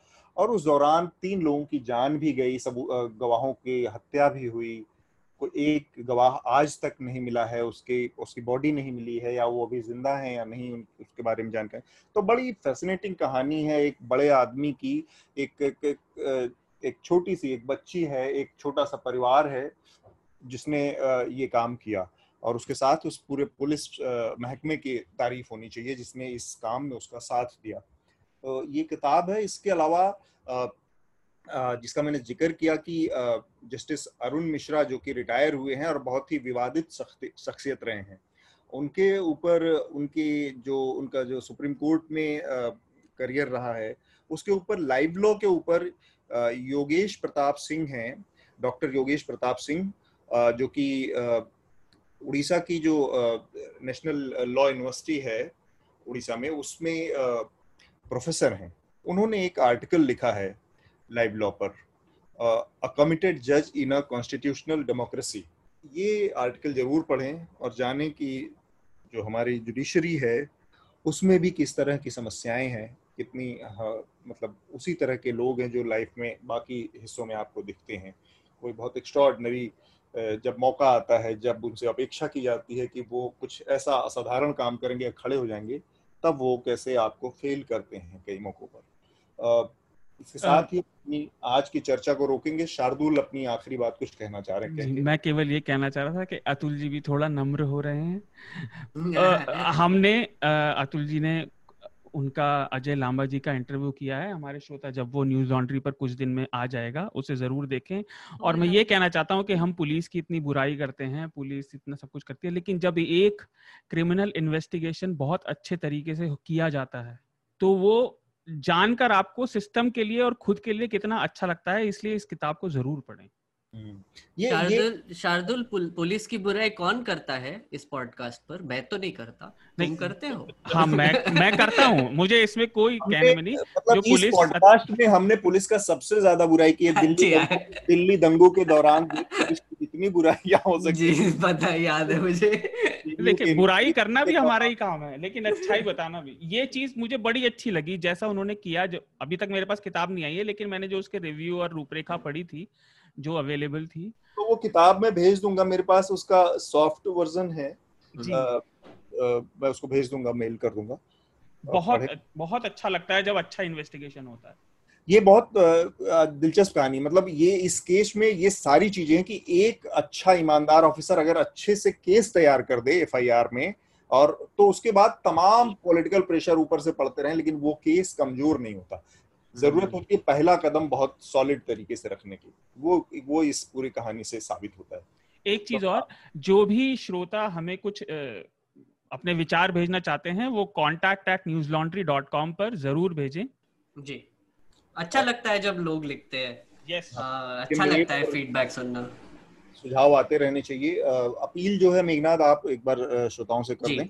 और उस दौरान 3 लोगों की जान भी गई, सब गवाहों की हत्या भी हुई। कोई एक गवाह आज तक नहीं मिला है, उसकी बॉडी नहीं मिली है, या वो अभी जिंदा है या नहीं, उसके बारे में जानकारी। तो बड़ी फैसिनेटिंग कहानी है एक बड़े आदमी की। एक छोटी सी एक बच्ची है, एक छोटा सा परिवार है जिसने ये काम किया, और उसके साथ उस पूरे पुलिस महकमे की तारीफ होनी चाहिए जिसने इस काम में उसका साथ दिया। तो ये किताब है। इसके अलावा जिसका मैंने जिक्र किया कि जस्टिस अरुण मिश्रा, जो कि रिटायर हुए हैं और बहुत ही विवादित शख्सियत रहे हैं, उनके ऊपर उनका जो सुप्रीम कोर्ट में करियर रहा है उसके ऊपर, लाइव लॉ के ऊपर योगेश प्रताप सिंह हैं, डॉक्टर योगेश प्रताप सिंह, जो कि उड़ीसा की जो नेशनल लॉ यूनिवर्सिटी है उड़ीसा में, उसमें प्रोफेसर हैं। उन्होंने एक आर्टिकल लिखा है लाइव लॉ पर, अ कमिटेड जज इन अ कॉन्स्टिट्यूशनल डेमोक्रेसी। ये आर्टिकल जरूर पढ़ें और जानें कि जो हमारी जुडिशरी है उसमें भी किस तरह की समस्याएं हैं, कितनी मतलब उसी तरह के लोग हैं जो लाइफ में बाकी हिस्सों में आपको दिखते हैं। कोई बहुत एक्स्ट्रॉर्डनरी जब मौका आता है, जब उनसे अपेक्षा की जाती है कि वो कुछ ऐसा असाधारण काम करेंगे या खड़े हो जाएंगे, तब वो कैसे आपको फेल करते हैं कई मौकों पर। इसके साथ ही अपनी आज की चर्चा को रोकेंगे। शार्दुल अपनी आखिरी बात कुछ कहना चाह रहे हैं? मैं केवल ये कहना चाह रहा था कि अतुल जी भी थोड़ा नम्र हो रहे हैं। अतुल जी ने उनका, अजय लांबा जी का इंटरव्यू किया है। हमारे श्रोता जब वो न्यूज लॉन्ड्री पर कुछ दिन में आ जाएगा, उसे जरूर देखें। और मैं ये कहना चाहता हूँ कि हम पुलिस की इतनी बुराई करते हैं, पुलिस इतना सब कुछ करती है, लेकिन जब एक क्रिमिनल इन्वेस्टिगेशन बहुत अच्छे तरीके से किया जाता है तो वो जानकर आपको सिस्टम के लिए और खुद के लिए कितना अच्छा लगता है। इसलिए इस किताब को जरूर पढ़ें। शार्दुल, पुलिस की बुराई कौन करता है इस पॉडकास्ट पर? मैं तो नहीं करता। तुम करते हो? हाँ, मैं करता हूँ। मुझे इसमें कोई कहने में नहीं। मतलब जो इस पॉडकास्ट में हमने पुलिस का सबसे ज्यादा बुराई की है। दिल्ली दंगों के दौरान इतनी बुराइयां हो सकती है, पता याद है मुझे। लेकिन बुराई करना भी हमारा ही काम है, लेकिन अच्छाई बताना भी। ये चीज मुझे बड़ी अच्छी लगी जैसा उन्होंने किया। जो अभी तक मेरे पास किताब नहीं आई है, लेकिन मैंने जो उसके रिव्यू और रूपरेखा पढ़ी थी जो अवेलेबल थी, तो वो किताब मैं भेज दूंगा। मेरे पास उसका सॉफ्ट वर्जन है, मैं उसको भेज दूंगा, मेल कर दूंगा। बहुत अच्छा लगता है जब अच्छा इन्वेस्टिगेशन होता है। ये बहुत दिलचस्प कहानी, मतलब ये इस केस में ये सारी चीजें हैं कि एक अच्छा ईमानदार ऑफिसर अगर अच्छे से केस तैयार कर दे एफआईआर में, और तो उसके बाद तमाम पॉलिटिकल प्रेशर ऊपर से पड़ते रहे लेकिन वो केस कमजोर नहीं होता। जरूरत होती है पहला कदम बहुत सॉलिड तरीके से रखने की, वो इस पूरी कहानी से साबित होता है। एक चीज और, जो भी श्रोता हमें कुछ अपने विचार भेजना चाहते हैं वो contact@newslaundry.com पर जरूर भेजें जी। अच्छा लगता है जब लोग लिखते हैं, अच्छा लगता है फीडबैक सुनना, सुझाव आते रहने चाहिए। अपील जो है मेघनाद आप एक बार श्रोताओं से कर लें।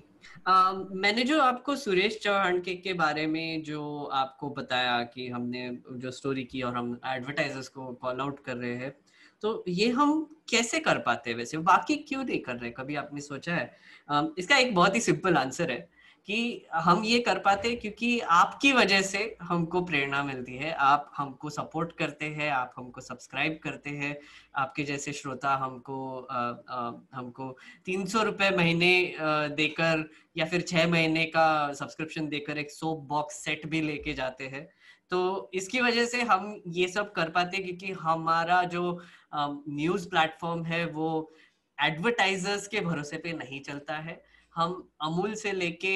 मैंने जो आपको सुरेश चौहान के बारे में जो आपको बताया कि हमने जो स्टोरी की और हम एडवर्टाइजर्स को कॉल आउट कर रहे हैं, तो ये हम कैसे कर पाते हैं, वैसे बाकी क्यों नहीं कर रहे, कभी आपने सोचा है? इसका एक बहुत ही सिंपल आंसर है कि हम ये कर पाते क्योंकि आपकी वजह से हमको प्रेरणा मिलती है, आप हमको सपोर्ट करते हैं, आप हमको सब्सक्राइब करते हैं, आपके जैसे श्रोता हमको 300 रुपये महीने देकर या फिर 6 महीने का सब्सक्रिप्शन देकर एक सोप बॉक्स सेट भी लेके जाते हैं। तो इसकी वजह से हम ये सब कर पाते क्योंकि हमारा जो न्यूज़ प्लेटफॉर्म है वो एडवर्टाइजर्स के भरोसे पे नहीं चलता है। हम अमूल से लेके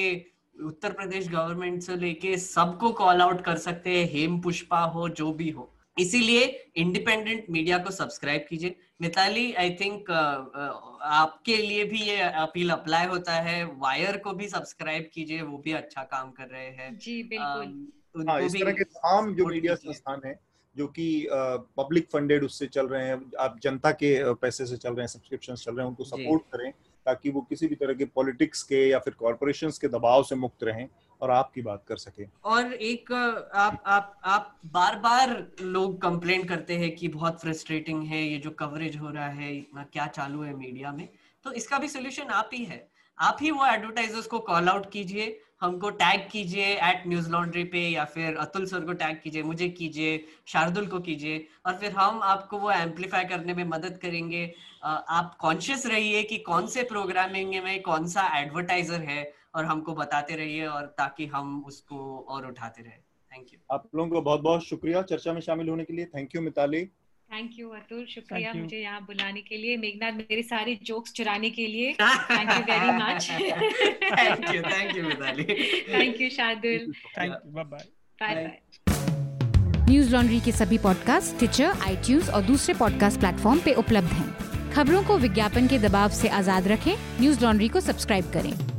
उत्तर प्रदेश गवर्नमेंट से लेके सबको कॉल आउट कर सकते हैं, हेम पुष्पा हो जो भी हो। इसीलिए इंडिपेंडेंट मीडिया को सब्सक्राइब कीजिए। मिताली, आई थिंक आपके लिए भी ये अपील अप्लाई होता है, वायर को भी सब्सक्राइब कीजिए, वो भी अच्छा काम कर रहे हैं जी। बिल्कुल इस तरह के तमाम जो मीडिया संस्थान है जो कि पब्लिक फंडेड उससे चल रहे हैं, आप जनता के पैसे से चल रहे हैं, सब्सक्रिप्शन चल रहे हैं, उनको सपोर्ट करें ताकि वो किसी भी तरह के पॉलिटिक्स के या फिर कॉर्पोरेशंस के दबाव से मुक्त रहें और आपकी बात कर सके। और एक आप बार बार लोग कंप्लेंट करते हैं कि बहुत फ्रस्ट्रेटिंग है ये जो कवरेज हो रहा है, इतना क्या चालू है मीडिया में, तो इसका भी सोल्यूशन आप ही है। आप ही वो एडवर्टाइजर्स को कॉल आउट कीजिए, हमको टैग कीजिए @newslaundry पे, या फिर अतुल सर को टैग कीजिए, मुझे कीजिए, शार्दुल को कीजिए, और फिर हम आपको वो एम्पलीफाई करने में मदद करेंगे। आप कॉन्शियस रहिए कि कौन से प्रोग्रामिंग में कौन सा एडवर्टाइजर है और हमको बताते रहिए, और ताकि हम उसको और उठाते रहे। थैंक यू, आप लोगों को बहुत बहुत शुक्रिया चर्चा में शामिल होने के लिए। Thank you Mitali. Thank you Atul, शुक्रिया मुझे यहाँ बुलाने के लिए। मेघनाद मेरे सारे जोक्स चुराने के लिए, thank you very much. Thank you Mitali, thank you Shardul, thank you, bye bye, bye bye. Newslaundry के सभी पॉडकास्ट टिचर, iTunes और दूसरे पॉडकास्ट प्लेटफॉर्म पे उपलब्ध हैं। खबरों को विज्ञापन के दबाव से आजाद रखें, न्यूज लॉन्ड्री को सब्सक्राइब करें।